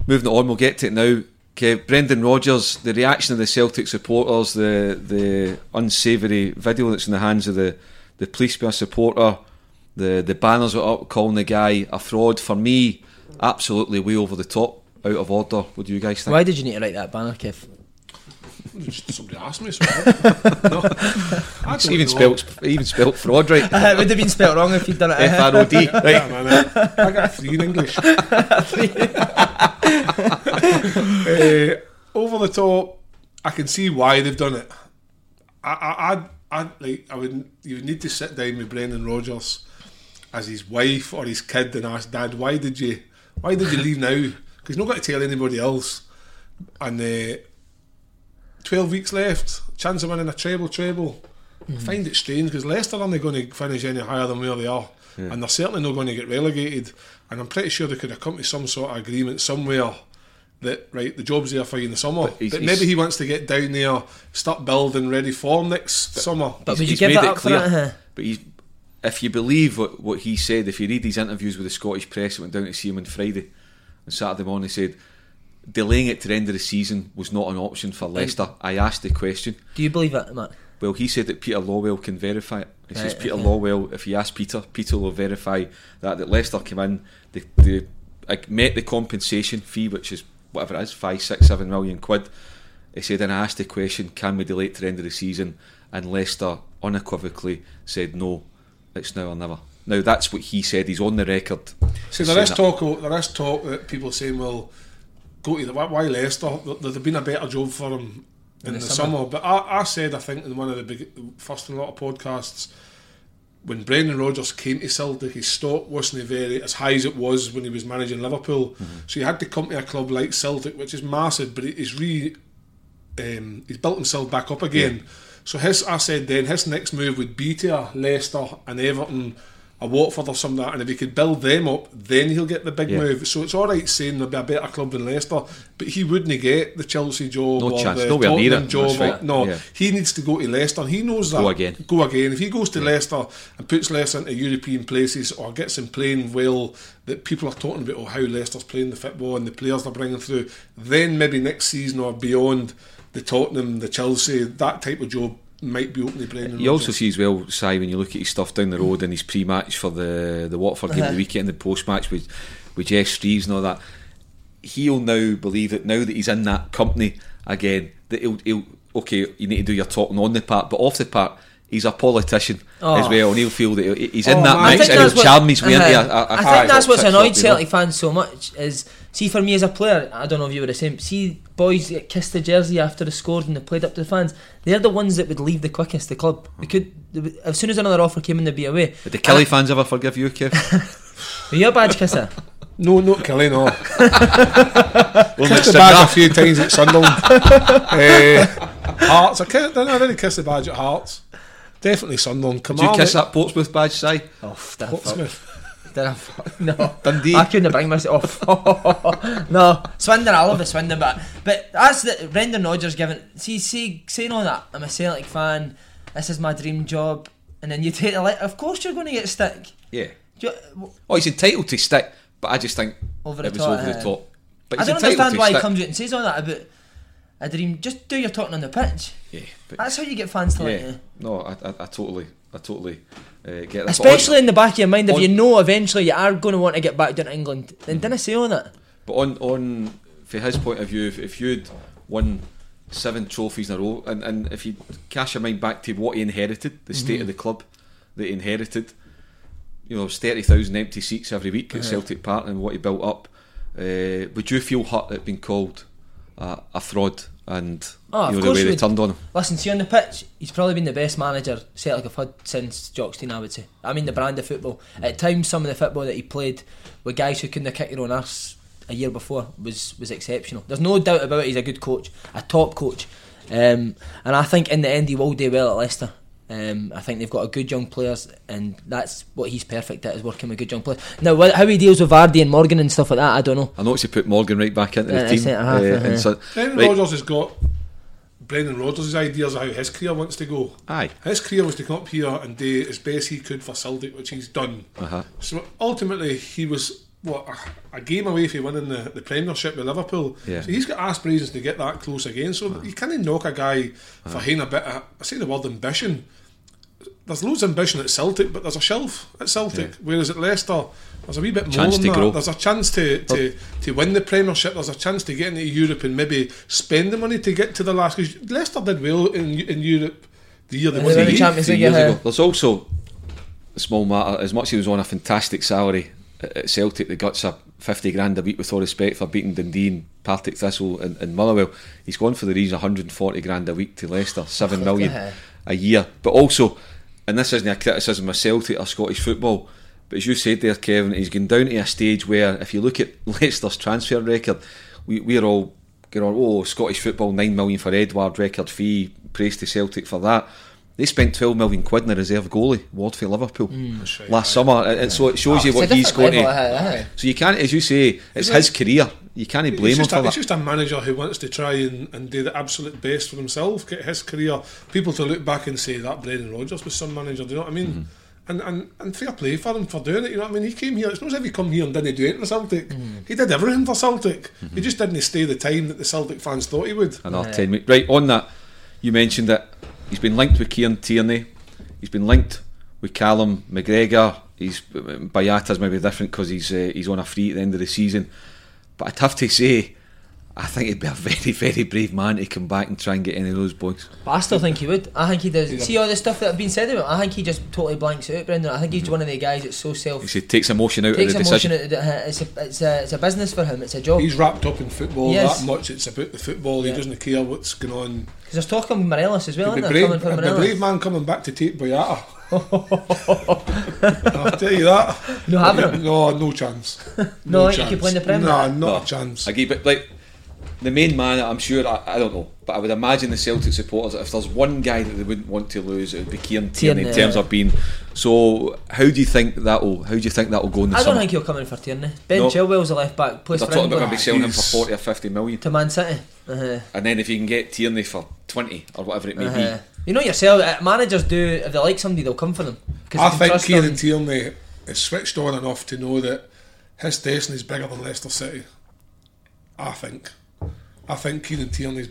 moving on, we'll get to it now. Okay, Brendan Rodgers, the reaction of the Celtic supporters, the the unsavoury video that's in the hands of the, the police by a supporter, the, the banners were up calling the guy a fraud. For me, absolutely way over the top. Out of order. What do you guys think? Why did you need to write that banner, Kev? Somebody asked me. No, I even spelt even spelt fraud right. It would have been spelt wrong if you'd done it. F R O D. Right. Yeah, man, uh, I got a three in English. uh, over the top. I can see why they've done it. I, I, I, I like. I would. You would need to sit down with Brendan Rodgers as his wife or his kid and ask Dad, why did you, why did you leave now? He's not got to tell anybody else. And uh, twelve weeks left, chance of winning a treble, treble. Mm-hmm. I find it strange because Leicester aren't going to finish any higher than where they are. Yeah. And they're certainly not going to get relegated. And I'm pretty sure they could have come to some sort of agreement somewhere that, right, the job's there for you in the summer. But, he's, but maybe he wants to get down there, start building, ready for next but, summer. But would you give that up for that, huh? But he's, if you believe what, what he said, if you read these interviews with the Scottish press, I went down to see him on Friday. On Saturday morning, he said delaying it to the end of the season was not an option for Leicester. I asked the question. Do you believe that, Matt? Well, he said that Peter Lawwell can verify it. He right, says Peter okay. Lawwell, if you ask Peter, Peter will verify that, that Leicester came in, they, they met the compensation fee, which is whatever it is, five, six, seven million quid. He said, and I asked the question, can we delay it to the end of the season? And Leicester unequivocally said no, it's now or never. Now that's what he said, he's on the record. See, there is talk, there is talk that people saying, well, go to the, why Leicester? There'd have been a better job for him in, in the, the summer. summer. But I, I said, I think, in one of the big, first in a lot of podcasts, when Brendan Rodgers came to Celtic, his stock wasn't very as high as it was when he was managing Liverpool. Mm-hmm. So he had to come to a club like Celtic, which is massive, but he's re, um, he's built himself back up again. Yeah. So his, I said then, his next move would be to Leicester and Everton, a Watford or something like that, and if he could build them up, then he'll get the big yeah. move. So it's all right saying there'll be a better club than Leicester, but he wouldn't get the Chelsea job no or chance. the Nowhere Tottenham job. Right. Or, no, yeah. he needs to go to Leicester. He knows that. Go again. Go again. If he goes to yeah. Leicester and puts Leicester into European places or gets him playing well, that people are talking about oh, how Leicester's playing the football and the players they're bringing through, then maybe next season or beyond, the Tottenham, the Chelsea, that type of job might be open to Brendan. You also see as well, Si, when you look at his stuff down the road and his pre-match for the the Watford game uh-huh. the weekend, the post-match with with Jess Reeves and all that, he'll now believe that now that he's in that company again, that he'll, he'll okay, you need to do your talking on the part, but off the part, he's a politician oh. as well, and he'll feel that he's in oh, that mix and he'll charm his way into a, a, a I think that's what's annoyed Celtic fans so much is, see, for me as a player, I don't know if you were the same, see boys that kissed the jersey after they scored and they played up to the fans, they're the ones that would leave the quickest, the club. They could, they would, as soon as another offer came in, they'd be away. Did the Kelly and fans ever forgive you, Kev? Were you a badge kisser? No, not Kelly, no. Well, kissed the badge a few times at Sunderland. uh, Hearts, I, kissed, I really kissed the badge at Hearts. Definitely Sunderland. Come Did on, you kiss it. that Portsmouth badge, Si? Oh, Portsmouth. Did I fuck? No. Dundee. I couldn't bring myself. Oh, no. Swindon, I love the Swindon, but but that's the Brendan Rodgers giving. See, see, saying all that, I'm a Celtic fan. This is my dream job, and then you take the light. Of course, you're going to get stick. Yeah. You, oh, he's entitled to stick, but I just think over the it was top, over uh, the top. But I don't understand why stick. he comes out and says all that about a dream. Just do your talking on the pitch. Yeah. But that's how you get fans to yeah. like you. No, I, I, I totally. I totally uh, get that. Especially on, in the back of your mind, if on, you know eventually you are going to want to get back down to England, then mm-hmm. didn't I say on it? But on, on from his point of view, if, if you'd won seven trophies in a row, and, and if you cast your mind back to what he inherited, the mm-hmm. state of the club that he inherited, you know, there's thirty thousand empty seats every week at uh-huh. Celtic Park and what he built up, uh, would you feel hurt at being called uh, a fraud? And oh, you know, the way they would. turned on him. Listen, see, on the pitch, he's probably been the best manager Celtic have had since Jockstein, I would say. I mean, the brand of football. At times, some of the football that he played with guys who couldn't have kicked their own arse a year before was, was exceptional. There's no doubt about it, he's a good coach, a top coach. Um, and I think in the end, he will do well at Leicester. Um, I think they've got a good young players, and that's what he's perfect at, is working with good young players. Now how he deals with Vardy and Morgan and stuff like that, I don't know. I noticed he put Morgan right back into yeah, the team. Uh, yeah. so, Brendan right. Rodgers has got Brendan Rodgers' ideas of how his career wants to go. Aye. His career was to come up here and do as best he could for Celtic, which he's done. Uh-huh. So ultimately he was what a game away from winning the, the Premiership with Liverpool. Yeah. So he's got aspirations to get that close again. So uh-huh. you can't knock a guy for uh-huh. having a bit of, I say the word ambition. There's loads of ambition at Celtic, but there's a shelf at Celtic. Yeah. Whereas at Leicester, there's a wee bit chance more than that. Grow. There's a chance to, to, to win the Premiership. There's a chance to get into Europe and maybe spend the money to get to the last. Because Leicester did well in in Europe the year they won the Champions League. There's also a small matter. As much as he was on a fantastic salary at Celtic, they got a fifty grand a week. With all respect for beating Dundee and Partick Thistle and, and Motherwell, he's gone for the reason one hundred forty grand a week to Leicester, seven million a year. But also, and this isn't a criticism of Celtic or Scottish football, but as you said there, Kevin, he's gone down to a stage where if you look at Leicester's transfer record, we, we're all going on, oh, Scottish football, nine million for Edward, record fee, praise to Celtic for that. They spent twelve million quid in a reserve goalie award for Liverpool mm, right, last summer, and yeah. so it shows oh, you what he's going level, to aye, aye. So you can't, as you say, it's his career, you can't blame him for a, that. It's just a manager who wants to try and, and do the absolute best for himself, get his career, people to look back and say that Brendan Rodgers was some manager, do you know what I mean? Mm-hmm. And, and and fair play for him for doing it, you know what I mean? He came here, it's not as if he come here and didn't do anything for Celtic. Mm. He did everything for Celtic. Mm-hmm. He just didn't stay the time that the Celtic fans thought he would. Another yeah. ten, right, on that, you mentioned that he's been linked with Kieran Tierney, he's been linked with Callum McGregor, he's Bayata's maybe different because he's uh, he's on a free at the end of the season. But I'd have to say, I think he'd be a very, very brave man to come back and try and get any of those boys. But I still think he would. I think he does. Yeah. See all the stuff that have been said about him? I think he just totally blanks out, Brendan. I think he's mm-hmm. one of the guys that's so self... He takes emotion out takes of the emotion decision. Out of the, it's, a, it's, a, it's a business for him. It's a job. He's wrapped up in football yes. that much. It's about the football. Yeah. He doesn't care what's going on. Because there's talk of Morelos as well, isn't there? Coming from Morelos. A brave man coming back to take Boyata. I'll tell you that. No, having no, no chance. No, no I think he could win the Prem. Nah, not no. a chance. I keep it like... The main man, I'm sure, I, I don't know, but I would imagine the Celtic supporters, if there's one guy that they wouldn't want to lose, it would be Kieran Tierney, Tierney in terms yeah. of being. So, how do you think that'll? How do you think that'll go in the I summer? I don't think he'll come in for Tierney. Ben no. Chilwell's a left back. Plays They're for talking England. About going to be selling him for forty or fifty million to Man City, uh-huh. and then if you can get Tierney for twenty or whatever it may uh-huh. be, you know yourself. Managers do if they like somebody, they'll come for them. I think Kieran Tierney is switched on enough to know that his destiny is bigger than Leicester City. I think. I think Kieran Tierney's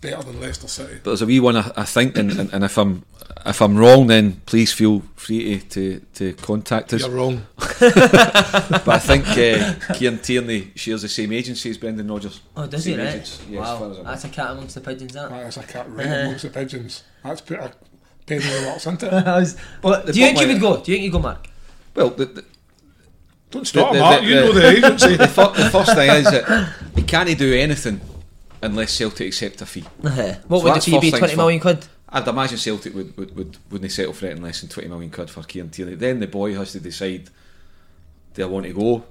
better than Leicester City. But there's a wee one I, I think, and, and, and if I'm if I'm wrong, then please feel free to to, to contact us. You're wrong. But I think uh, Kieran Tierney shares the same agency as Brendan Rodgers. Oh, does same he? Right? Yeah, wow, as as that's a cat amongst the pigeons. That that's a cat right amongst the pigeons. That's put a penny in the box, isn't it? was, but do you think you would go? Do you think you go, Mark? Well. The, the, Don't stop, the, the, Mark. The, the, you know the agency. The, fir- the first thing is that he can't do anything unless Celtic accept a fee. Uh-huh. What so would the fee be? Twenty million quid. I'd imagine Celtic would would would wouldn't settle for anything less than twenty million quid for Kieran Tierney. Then the boy has to decide do I want to go.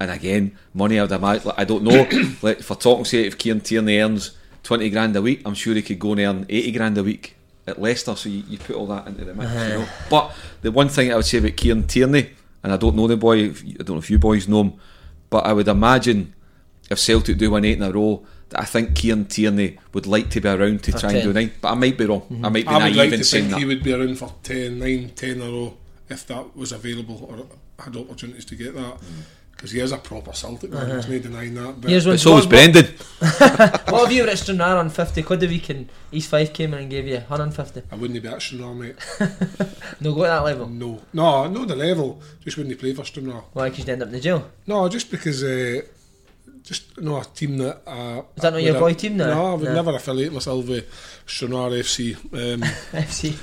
And again, money. I'd imagine. I don't know. Like for talking sake, if Kieran Tierney earns twenty grand a week, I'm sure he could go and earn eighty grand a week at Leicester. So you, you put all that into the mix. Uh-huh. You know? But the one thing I would say about Kieran Tierney. And I don't know the boy, I don't know if you boys know him, but I would imagine if Celtic do win eight in a row, that I think Kieran Tierney would like to be around to for try ten. And do nine. But I might be wrong. Mm-hmm. I might be I naive would like in to saying think that. He would be around for ten, nine, ten in a row if that was available or had opportunities to get that. Because mm. he is a proper Celtic man, there's no denying that. But, but so is Brendan. What have you at Stranraer on fifty quid a week and East Fife came in and gave you one hundred fifty? I wouldn't be at Stranraer, mate. No go at that level? No. No, not the level. Just wouldn't play for Stranraer. Why? Because you'd end up in the jail? No, just because... Uh, Just no a team that uh, is that not your boy team now? No, I would no. never affiliate myself with Stranraer F C. Um, F C.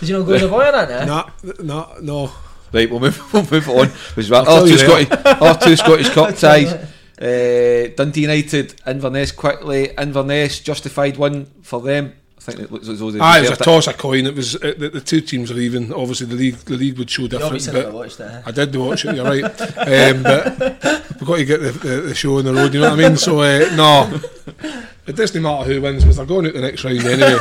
Did you not go to the boy on that now? Nah, nah, no. Right, we'll move. We'll move on. Our two Scottish, our two Scottish Cup ties. Uh, Dundee United, Inverness quickly. Inverness justified win for them. I think it looks as though they. Ah, it was a toss a coin. It was uh, the, the two teams are even. Obviously, the league the league would show different. You never watched that. Huh? I did watch it. You're right, um, but. We've got to get the, the, the show on the road, you know what I mean? So, uh, no, it doesn't matter who wins because they're going out the next round anyway.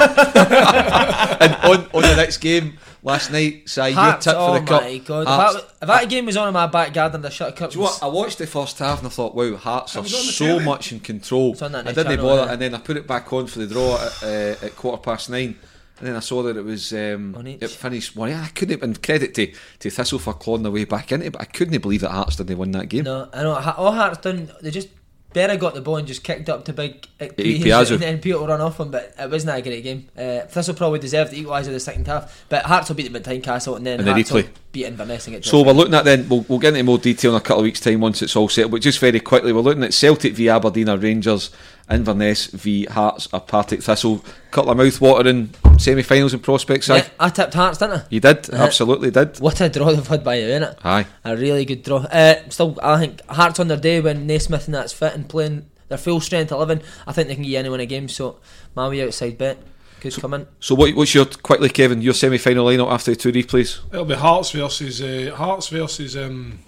And on, on the next game last night, Si, your tip oh for the cup. Oh my God. Hearts. If, that, if that game was on in my back garden, the shut cup. Do you know what? I watched the first half and I thought, wow, Hearts are so telly. Much in control. I didn't channel, bother, yeah. and then I put it back on for the draw at, uh, at quarter past nine. And then I saw that it was um, it finished one. I couldn't and credit to, to Thistle for clawing their way back in it, but I couldn't believe that Hearts didn't win that game. No, I know all Hearts done. They just Berra got the ball and just kicked up to big Piazza and then people run off him. But it wasn't a great game. Uh, Thistle probably deserved the equaliser in the second half, but Hearts will beat them at Tynecastle and then and Hearts will beat Inverness and get. So we're looking at then. We'll, we'll get into more detail in a couple of weeks' time once it's all settled. But just very quickly, we're looking at Celtic v Aberdeen or Rangers. Inverness v Hearts or Partick Thistle. Couple of mouth-watering semi-finals and prospects. Yeah, I tipped Hearts, didn't I? You did, uh, absolutely did. What a draw they've had by you, innit? Aye. A really good draw. Uh, still, I think Hearts on their day when Naismith and that's fit and playing their full strength eleven, I think they can get anyone a game. So, my wee outside bet could so, come in. So, what, what's your quickly, Kevin? Your semi-final lineup after the two replays? It'll be Hearts versus uh, Hearts versus um,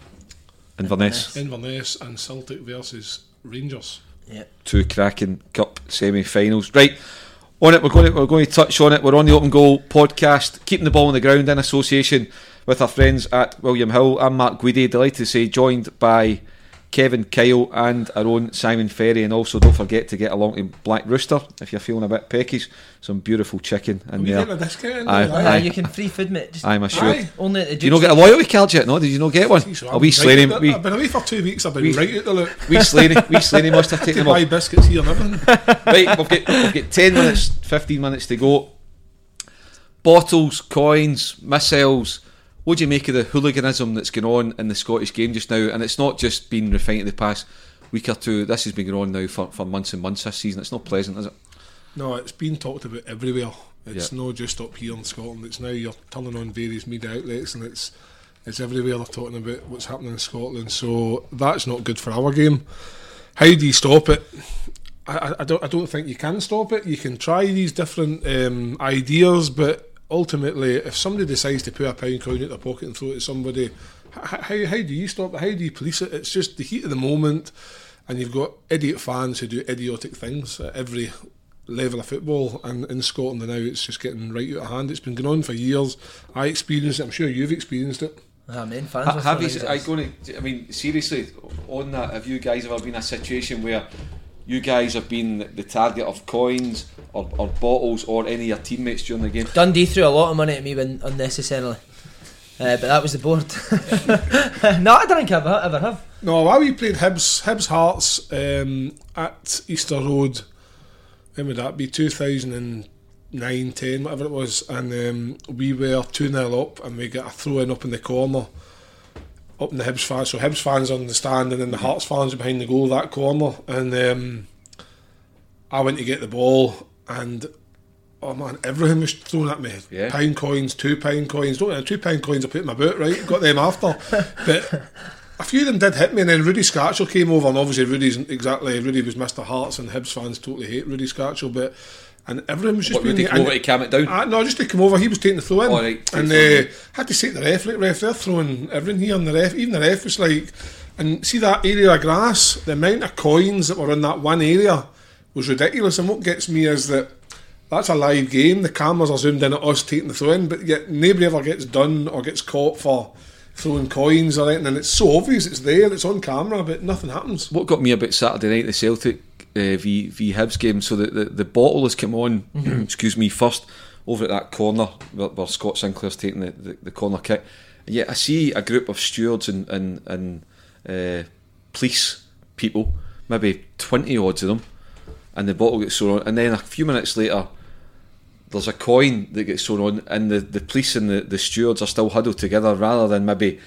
Inverness. Inverness and Celtic versus Rangers. Yep. Two cracking cup semi-finals. Right, on it. We're going to we're going to touch on it. We're on the Open Goal podcast, keeping the ball on the ground in association with our friends at William Hill. I'm Mark Guidi, delighted to say, joined by Kevin Kyle and our own Simon Ferry. And also, don't forget to get along to Black Rooster if you're feeling a bit peckish. Some beautiful chicken in there. Yeah, you can free food, mate. Just I'm assured. Only at the. Do you not get a loyalty card yet? No, did you not get one? So a wee Slaney. I've been away for two weeks. I've been wee, right at the look. Wee Slaney. Wee Slaney must have taken them off. Biscuits here, nothing. Right, we've got we've got ten minutes, fifteen minutes to go. Bottles, coins, missiles. What do you make of the hooliganism that's going on in the Scottish game just now? And it's not just been refined in the past week or two. This has been going on now for, for months and months this season. It's not pleasant, is it? No, it's been talked about everywhere. It's yeah. not just up here in Scotland. It's now you're turning on various media outlets and it's it's everywhere they're talking about what's happening in Scotland. So that's not good for our game. How do you stop it? I, I don't I don't think you can stop it. You can try these different um, ideas, but ultimately, if somebody decides to put a pound coin out their pocket and throw it at somebody, how, how how do you stop it? How do you police it? It's just the heat of the moment, and you've got idiot fans who do idiotic things at every level of football, and in Scotland now it's just getting right out of hand. It's been going on for years. I experienced it, I'm sure you've experienced it. I mean, fans ha, have you, are going to, I mean, seriously, on that, have you guys ever been in a situation where you guys have been the target of coins or, or bottles or any of your teammates during the game? Dundee threw a lot of money at me when, unnecessarily. Uh, but that was the board. No, I don't think I've ever have. No, while we played Hibs, Hibs Hearts um, at Easter Road, when would that be? two thousand nine, ten, whatever it was. And um, we were two nil up and we got a throw-in up in the corner. Up in the Hibs fans, so Hibs fans on the stand, and then the Hearts fans are behind the goal that corner. And um, I went to get the ball, and oh man, everything was thrown at me. Yeah. Pound coins, two pound coins. Don't know, two pound coins I put in my boot, right? Got them after, but a few of them did hit me. And then Rudy Scarchel came over, and obviously Rudy's exactly Rudy was Mister Hearts, and Hibs fans totally hate Rudy Scarchel, but. And everyone was just what, being... What, would he come over to calm it down? Uh, no, just to come over. He was taking the throw in. Oh, right. And they uh, had to say to the ref, like, ref, they're throwing everything here. And the ref, even the ref was like... And see that area of grass? The amount of coins that were in that one area was ridiculous. And what gets me is that that's a live game. The cameras are zoomed in at us taking the throw in, but yet nobody ever gets done or gets caught for throwing coins or anything. And it's so obvious. It's there. It's on camera, but nothing happens. What got me about Saturday night, the Celtic... Uh, v, v Hibs game, so the, the, the bottle has come on mm-hmm. excuse me first over at that corner where, where Scott Sinclair's taking the, the, the corner kick, and yet I see a group of stewards and, and, and uh, police people, maybe twenty odds of them, and the bottle gets thrown on, and then a few minutes later there's a coin that gets thrown on, and the, the police and the, the stewards are still huddled together rather than maybe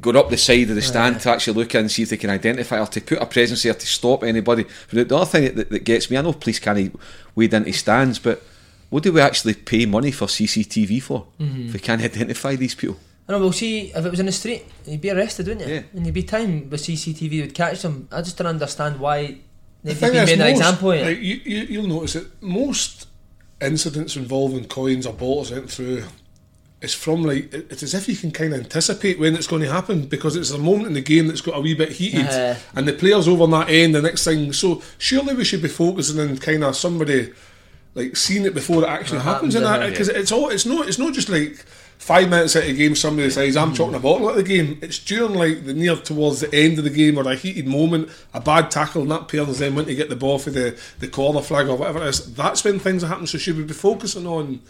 go up the side of the stand yeah. to actually look in and see if they can identify, or to put a presence there to stop anybody. But the other thing that, that gets me, I know police can't wade into stands, but what do we actually pay money for C C T V for mm-hmm. if we can't identify these people? I know, we'll see. If it was in the street, you'd be arrested, wouldn't you? Yeah. And you'd be time with C C T V would catch them. I just don't understand why they've been made an example of it. Like, you, you, you'll notice that most incidents involving coins or bottles went through. It's from like it's as if you can kind of anticipate when it's going to happen, because it's a moment in the game that's got a wee bit heated, uh, and the player's over on that end. The next thing, so surely we should be focusing on kind of somebody like seeing it before it actually happens, and that because yeah. it's all it's not it's not just like five minutes out of the game somebody says I'm chucking a bottle at the game. It's during like the near towards the end of the game, or a heated moment, a bad tackle, and that player's then went to get the ball for the the corner flag or whatever it is. That's when things happen. So should we be focusing on?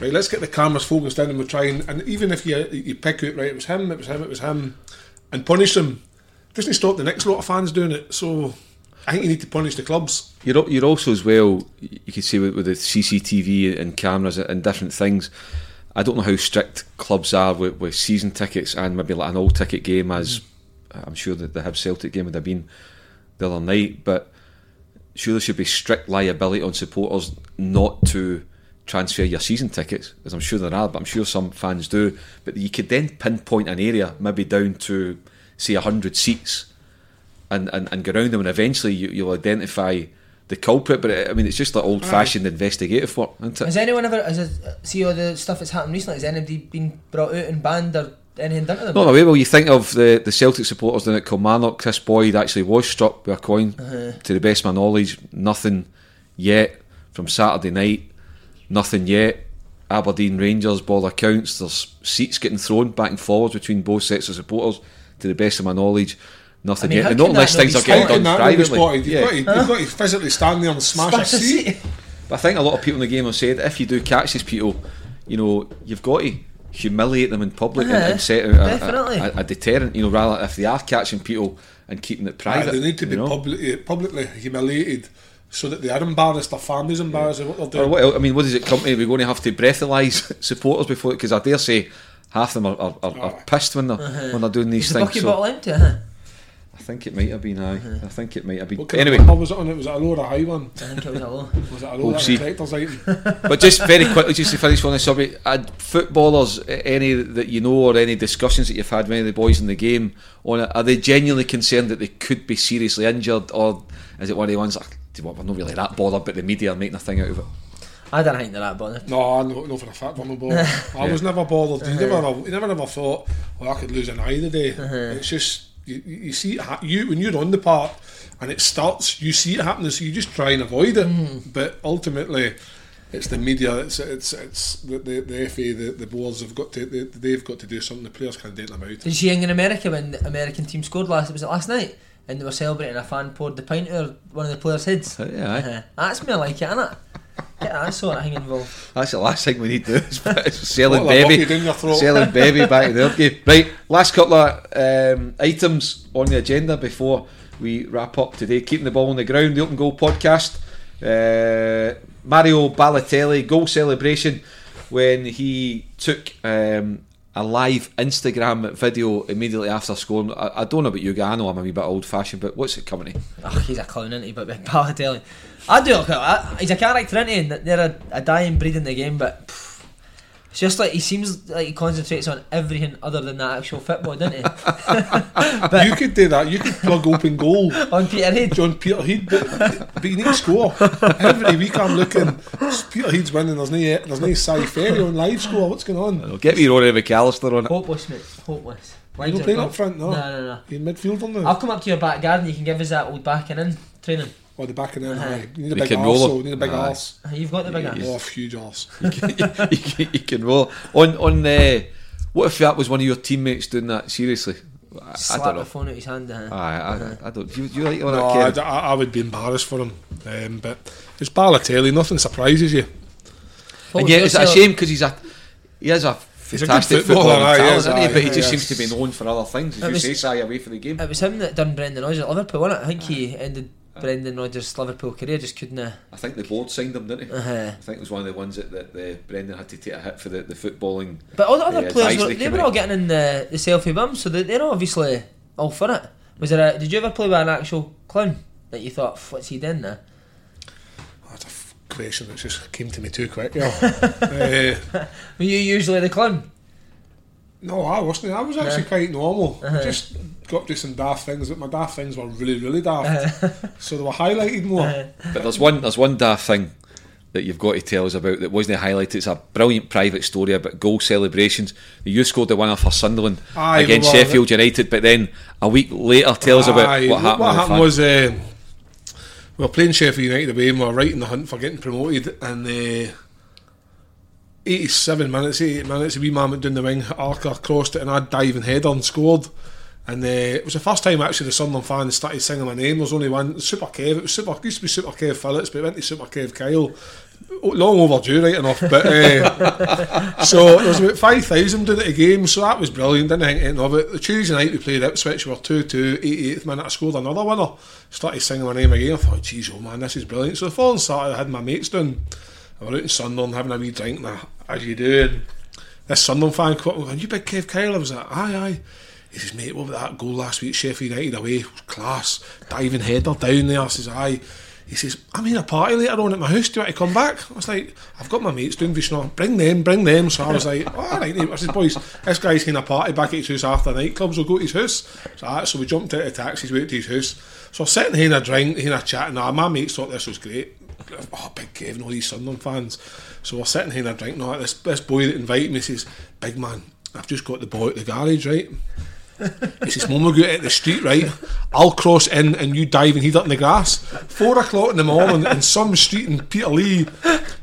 Right, let's get the cameras focused in, and we're trying. And even if you you pick out, right, it was him, it was him, it was him, and punish them, doesn't stop the next lot of fans doing it. So I think you need to punish the clubs. You're you're also as well. You could say with, with the C C T V and cameras and different things. I don't know how strict clubs are with, with season tickets and maybe like an all ticket game, as mm. I'm sure that the Hibs Celtic game would have been the other night. But sure, there should be strict liability on supporters not to transfer your season tickets, as I'm sure there are, but I'm sure some fans do. But you could then pinpoint an area, maybe down to say one hundred seats, and, and, and go around them, and eventually you, you'll identify the culprit. But it, I mean, it's just like old fashioned right. investigative work, isn't it? Has anyone ever, as I see all the stuff that's happened recently, has anybody been brought out and banned or anything done to them? No, no, well, you think of the, the Celtic supporters down at Kilmarnock. Chris Boyd actually was struck with a coin, uh-huh. to the best of my knowledge. Nothing yet from Saturday night. Nothing yet. Aberdeen, Rangers, by all accounts, there's seats getting thrown back and forwards between both sets of supporters. To the best of my knowledge, nothing I mean, yet. And not unless things are getting done privately. You've yeah. got, to, huh? got to physically stand there and smash, smash a seat. seat. But I think a lot of people in the game have said, if you do catch these people, you know, you've got to humiliate them in public yeah, and, and set out a, a, a deterrent. You know, rather if they are catching people and keeping it private, yeah, they need to be publicly, publicly humiliated. So that they are embarrassed, their families embarrassed, yeah. what they're doing. Or what, I mean, what does it come to? We're going to have to breathalyse supporters before, because I dare say half of them are, are, are, are pissed when they're uh-huh. when they're doing these Is things. The bucket so bottle empty? Huh? I think it might have been. I. Uh-huh. I think it might have been. Anyway, how was it on? It was it a low or a high one? I think it was a low. Was it a low? That but just very quickly, just to finish on this subject, footballers, any that you know or any discussions that you've had with any of the boys in the game on it, are they genuinely concerned that they could be seriously injured, or is it one of the ones like, do you know, we're not really that bothered, but the media are making a thing out of it? I don't think they're that bothered. No, no, no for a fact, I'm not bothered. I yeah. was never bothered. You uh-huh. never, never, never thought, well, I could lose an eye today. Uh-huh. It's just you, you see it ha- you when you're on the part and it starts, you see it happening, so you just try and avoid it. Mm. But ultimately, it's the media. It's it's it's the the, the F A, the, the boards have got to they, they've got to do something. The players can't take them out. Did you see in America when the American team scored last? Was it last night? And they were celebrating. A fan poured the pint over one of the players' heads. Yeah, uh-huh. That's me. I like it, innit? Get that sort of thing involved. That's the last thing we need to do is selling baby selling baby back to the earth game. Right, last couple of um, items on the agenda before we wrap up today. Keeping the ball on the ground, the Open Goal podcast. uh, Mario Balotelli goal celebration when he took um, a live Instagram video immediately after scoring. I, I don't know about you guys, I know I'm a wee bit old fashioned, but what's it coming in? Oh, he's a clown, isn't he? But Balotelli, I do look at it. He's a character, isn't he? They're a, a dying breed in the game, but pff, it's just like he seems like he concentrates on everything other than that actual football, doesn't he? But you could do that. You could plug Open Goal on Peterhead. John Peterhead, but, but you need to score. Every week I'm looking, Peterhead's winning. There's no there's no Sky Ferry on live score. What's going on? Well, get me Rory McAllister on it. Hopeless, mate. Hopeless. You're not playing up front, no? No, no, no. You're in midfield on now. I'll come up to your back garden. You can give us that old backing in training. Oh, the back of the uh-huh. You need a big arse, so you need a big arse. You've got the big arse. Oh, huge arse. You can, you, can, you can roll. On, on the, what if that was one of your teammates doing that? Seriously? I, I don't know. Slap the phone out his hand. Uh, I, I, I don't. Do you, do you like all no, that, Kieran? I, I would be embarrassed for him. Um, but it's Balotelli, nothing surprises you. What and yet it's a shame because he's a, he is a fantastic he's a footballer, footballer talent, is, isn't he? Aye, but he just yes. seems to be known for other things. As it you was, say, sigh away for the game. It was him that done Brendan Rodgers at Liverpool, wasn't it? I think he ended Brendan Rodgers' Liverpool career, just couldn't. Uh, I think the board signed him, didn't he? Uh-huh. I think it was one of the ones that, that the Brendan had to take a hit for the, the footballing. But all the other uh, players, were, they, they were all getting in the, the selfie bum, so they, they're obviously all for it. Was there a? Did you ever play with an actual clown that you thought, what's he doing there? Oh, that's a f- question that just came to me too quick. Yeah. uh, were you usually the clown? No, I wasn't. I was actually yeah. quite normal. Uh-huh. Just got to some daft things, but my daft things were really, really daft, uh-huh. so they were highlighted more. Uh-huh. But there's one, there's one daft thing that you've got to tell us about that wasn't highlighted. It's a brilliant private story about goal celebrations. You scored the winner for Sunderland aye, against Sheffield United, but then a week later, tell us about aye, what happened. What happened was uh, we were playing Sheffield United away, and we were right in the hunt for getting promoted, and. Uh, eighty-seven minutes, eighty-eight minutes, a wee man went down the wing, Arca crossed it and I dived and header and scored. And uh, it was the first time actually the Sunderland fans started singing my name. There was only one, Super Kev. It was Super, it used to be Super Kev Phillips, but it went to Super Kev Kyle. Long overdue, right enough. But uh, so there was about five thousand did it a game, so that was brilliant. Didn't think anything of it. The Tuesday night we played Ipswich, we were two two, eighty-eighth minute, I scored another winner. Started singing my name again. I thought, geez, oh man, this is brilliant. So the following Saturday I had my mates down. I was out in Sunderland having a wee drink, and as you do, and this Sunderland fan caught me going, you big Kev Kyle? I was like, aye, aye. He says, mate, what about that goal last week, Sheffield United away? It was class, diving header down there. I says, aye. He says, I'm in a party later on at my house, do you want to come back? I was like, I've got my mates doing Vishnu, bring them, bring them. So I was like, oh, all right, I said, boys, this guy's in a party back at his house after the nightclubs, we'll go to his house. So, right, so we jumped out of taxis, we went to his house. So I was sitting here in a drink, here in a chat, and my mates thought this was great. Oh, big Kevin, all these Sunderland fans. So we're sitting here and I drink. No, this, this boy that invited me says, big man, I've just got the boy at the garage, right? He says, when we go out the street, right, I'll cross in and you dive and head up in the grass. Four o'clock in the morning in some street in Peterlee,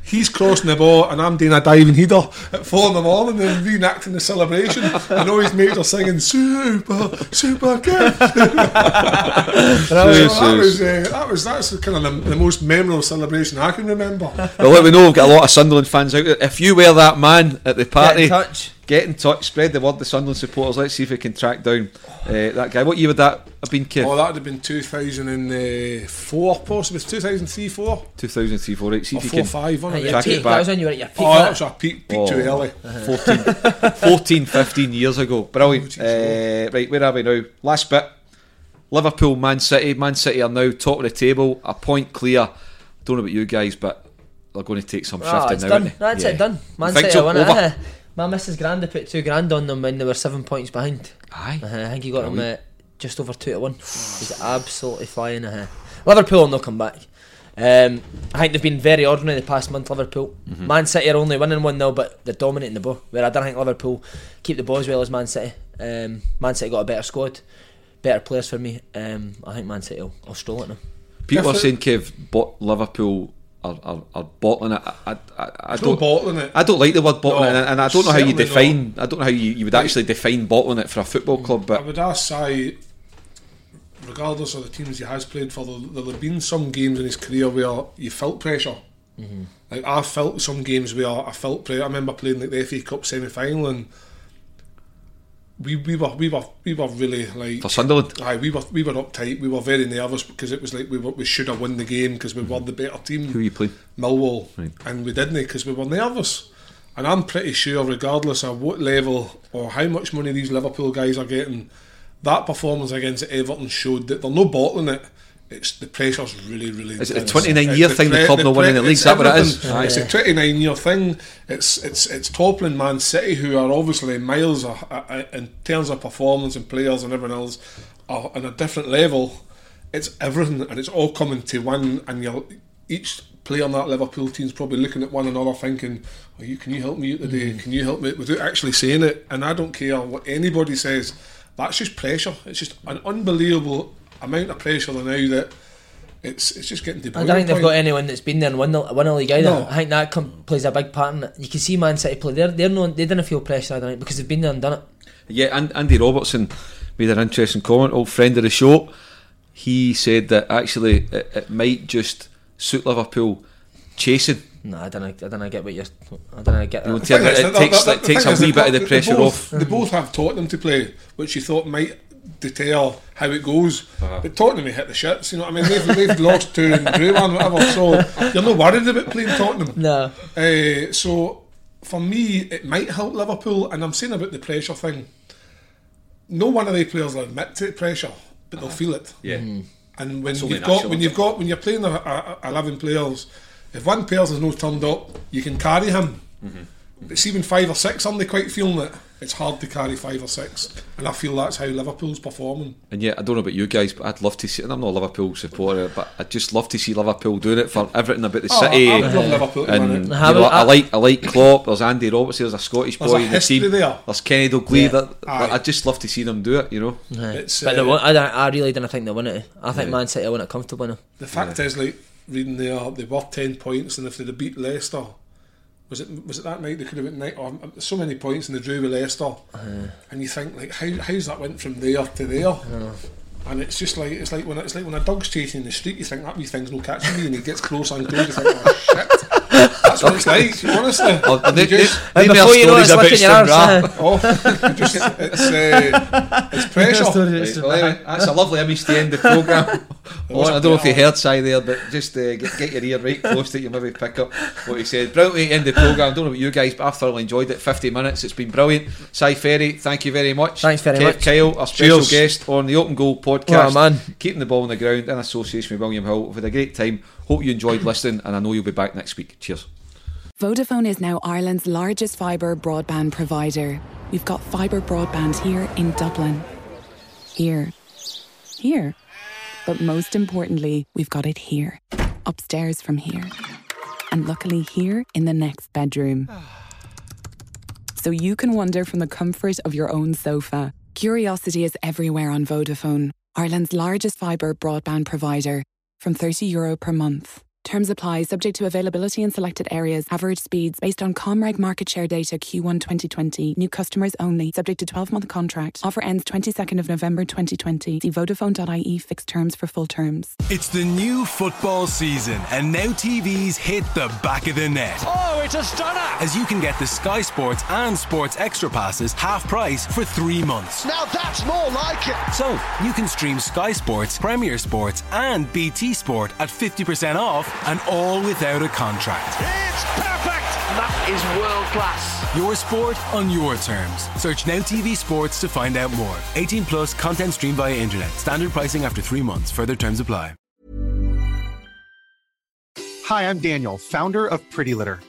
he's crossing the ball and I'm doing a diving header at four in the morning and reenacting the celebration. And all his mates are singing super, super good. So that was uh, that was that's kind of the, the most memorable celebration I can remember. Well, let me know, we've got a lot of Sunderland fans out there. If you were that man at the party, get in touch. get in touch, spread the word to Sunderland supporters. Let's see if we can track down uh, that guy. What year would that have been, Kev? Oh, that would have been two thousand four, possibly. two thousand three, four two thousand three, four, right. See or if four, you can five, one, right, track peak, it back. That was when you were at your peak. Oh, that was our peak, peak oh, too early. fourteen, fourteen, fifteen years ago. Brilliant. Uh, right, where are we now? Last bit. Liverpool, Man City. Man City are now top of the table, a point clear. Don't know about you guys, but they're going to take some oh, shifting now, done. Aren't they? That's yeah. it, done. Man City so, are winning, isn't it? My missus Granda put two grand on them when they were seven points behind. Aye. Uh-huh. I think he got Brilliant. them at just over two to one. He's absolutely flying. Uh-huh. Liverpool will not come back. Um, I think they've been very ordinary the past month, Liverpool. Mm-hmm. Man City are only winning one nil, but they're dominating the ball. Where I don't think Liverpool keep the ball as well as Man City. Um, Man City got a better squad, better players for me. Um, I think Man City will, will stroll at them. People are saying, Kev, but Liverpool Are, are, are bottling it. I, I, I don't bottling it. I don't like the word bottling no, it, and I don't know how you define. Not. I don't know how you, you would like, actually define bottling it for a football club. But I would ask Si, regardless of the teams he has played for, there have been some games in his career where you felt pressure. Mm-hmm. Like I felt some games where I felt pressure. I remember playing like the F A Cup semi-final, and we we were we were we were really like for Sunderland. Aye, we were we were uptight. We were very nervous because it was like we were, we should have won the game because we mm-hmm. were the better team. Who are you playing? Millwall, right. And we didn't because we were nervous. And I'm pretty sure, regardless of what level or how much money these Liverpool guys are getting, that performance against Everton showed that they're no bottling it. It's the pressure's really, really. Is it a twenty-nine year thing? The club not winning the league. Is that what it is? It's a twenty-nine year thing. It's it's it's toppling Man City, who are obviously miles a, a, a, in terms of performance and players and everyone else are on a different level. It's everything, and it's all coming to one. And you're, each player on that Liverpool team's probably looking at one another, thinking, "Are you? Can you help me out today? Mm. Can you help me?" Without actually saying it. And I don't care what anybody says. That's just pressure. It's just an unbelievable amount of pressure now that it's it's just getting to. I don't think they've point. got anyone that's been there and won the won a league either. No. I think that com- plays a big part in it. You can see Man City play. They're they're no they didn't feel pressure. I don't think because they've been there and done it. Yeah, and Andy Robertson made an interesting comment. Old friend of the show, he said that actually it, it might just suit Liverpool chasing. No, I don't. I don't get what you're. I don't get that. It, it, that, it takes that, that, it takes a wee bit of the pressure both, off. They both have Tottenham to play, which you thought might detail how it goes, uh-huh. but Tottenham hit the shits, you know what I mean? They've, they've lost two and drew one, whatever, so you're not worried about playing Tottenham. No. Uh, so for me, it might help Liverpool, and I'm saying about the pressure thing. No one of the players will admit to pressure, but uh-huh. they'll feel it. Yeah. Mm. And when you've got, when you've got, when you're playing a, a, a eleven players, if one person's not turned up, you can carry him. Mm-hmm. It's even five or six, aren't they quite feeling it? It's hard to carry five or six, and I feel that's how Liverpool's performing. And yeah, I don't know about you guys, but I'd love to see, and I'm not a Liverpool supporter, but I'd just love to see Liverpool doing it for everything about the oh, city. I, I would love Liverpool to win it. You know, I like, I like Klopp, there's Andy Robertson, there's a Scottish there's boy a in the team. There. There's Kenny Dalglish. Yeah. I'd just love to see them do it, you know. Yeah. It's, but uh, won- I, I really don't think they'll win it. I think yeah. Man City will win it comfortably now. The fact yeah. is, like, reading there, they were ten points, and if they'd have beat Leicester, Was it was it that night they could have went night or oh, so many points and they drew with Leicester, uh, and you think like how how's that went from there to there, uh, and it's just like it's like when it's like when a dog's chasing in the street, you think that wee thing's no catching me, and he gets close and close, you think oh shit. That's what it's like, honestly. Oh, and they, they, and before you know it's about your arse, uh, oh, just, it's, uh, it's pressure. Right, well, anyway, that's a lovely image to end the programme. Oh, I don't know if you heard Si there, but just uh, get, get your ear right close to it, you maybe pick up what he said. Brilliant way to end the programme. I don't know about you guys, but I've thoroughly enjoyed it. fifty minutes, it's been brilliant. Si Ferry, thank you very much. Thanks very Kev much. Kyle, our special Cheers. guest on the Open Goal podcast. Oh, man. Keeping the ball on the ground in association with William Hill. We've had a great time. Hope you enjoyed listening, and I know you'll be back next week. Cheers. Vodafone is now Ireland's largest fibre broadband provider. We've got fibre broadband here in Dublin, here, here, but most importantly, we've got it here, upstairs from here, and luckily here in the next bedroom. So you can wander from the comfort of your own sofa. Curiosity is everywhere on Vodafone, Ireland's largest fibre broadband provider, from thirty euro per month. Terms apply, subject to availability in selected areas. Average speeds based on Comreg market share data Q one twenty twenty. New customers only, subject to twelve-month contract. Offer ends twenty-second of November twenty twenty. See Vodafone dot I E fixed terms for full terms. It's the new football season and Now T V's hit the back of the net. Oh, it's a stunner! As you can get the Sky Sports and Sports Extra Passes half price for three months. Now that's more like it! So, you can stream Sky Sports, Premier Sports and B T Sport at fifty percent off, and all without a contract. It's perfect! That is world class. Your sport on your terms. Search Now T V Sports to find out more. eighteen plus, content streamed via internet. Standard pricing after three months. Further terms apply. Hi, I'm Daniel, founder of Pretty Litter.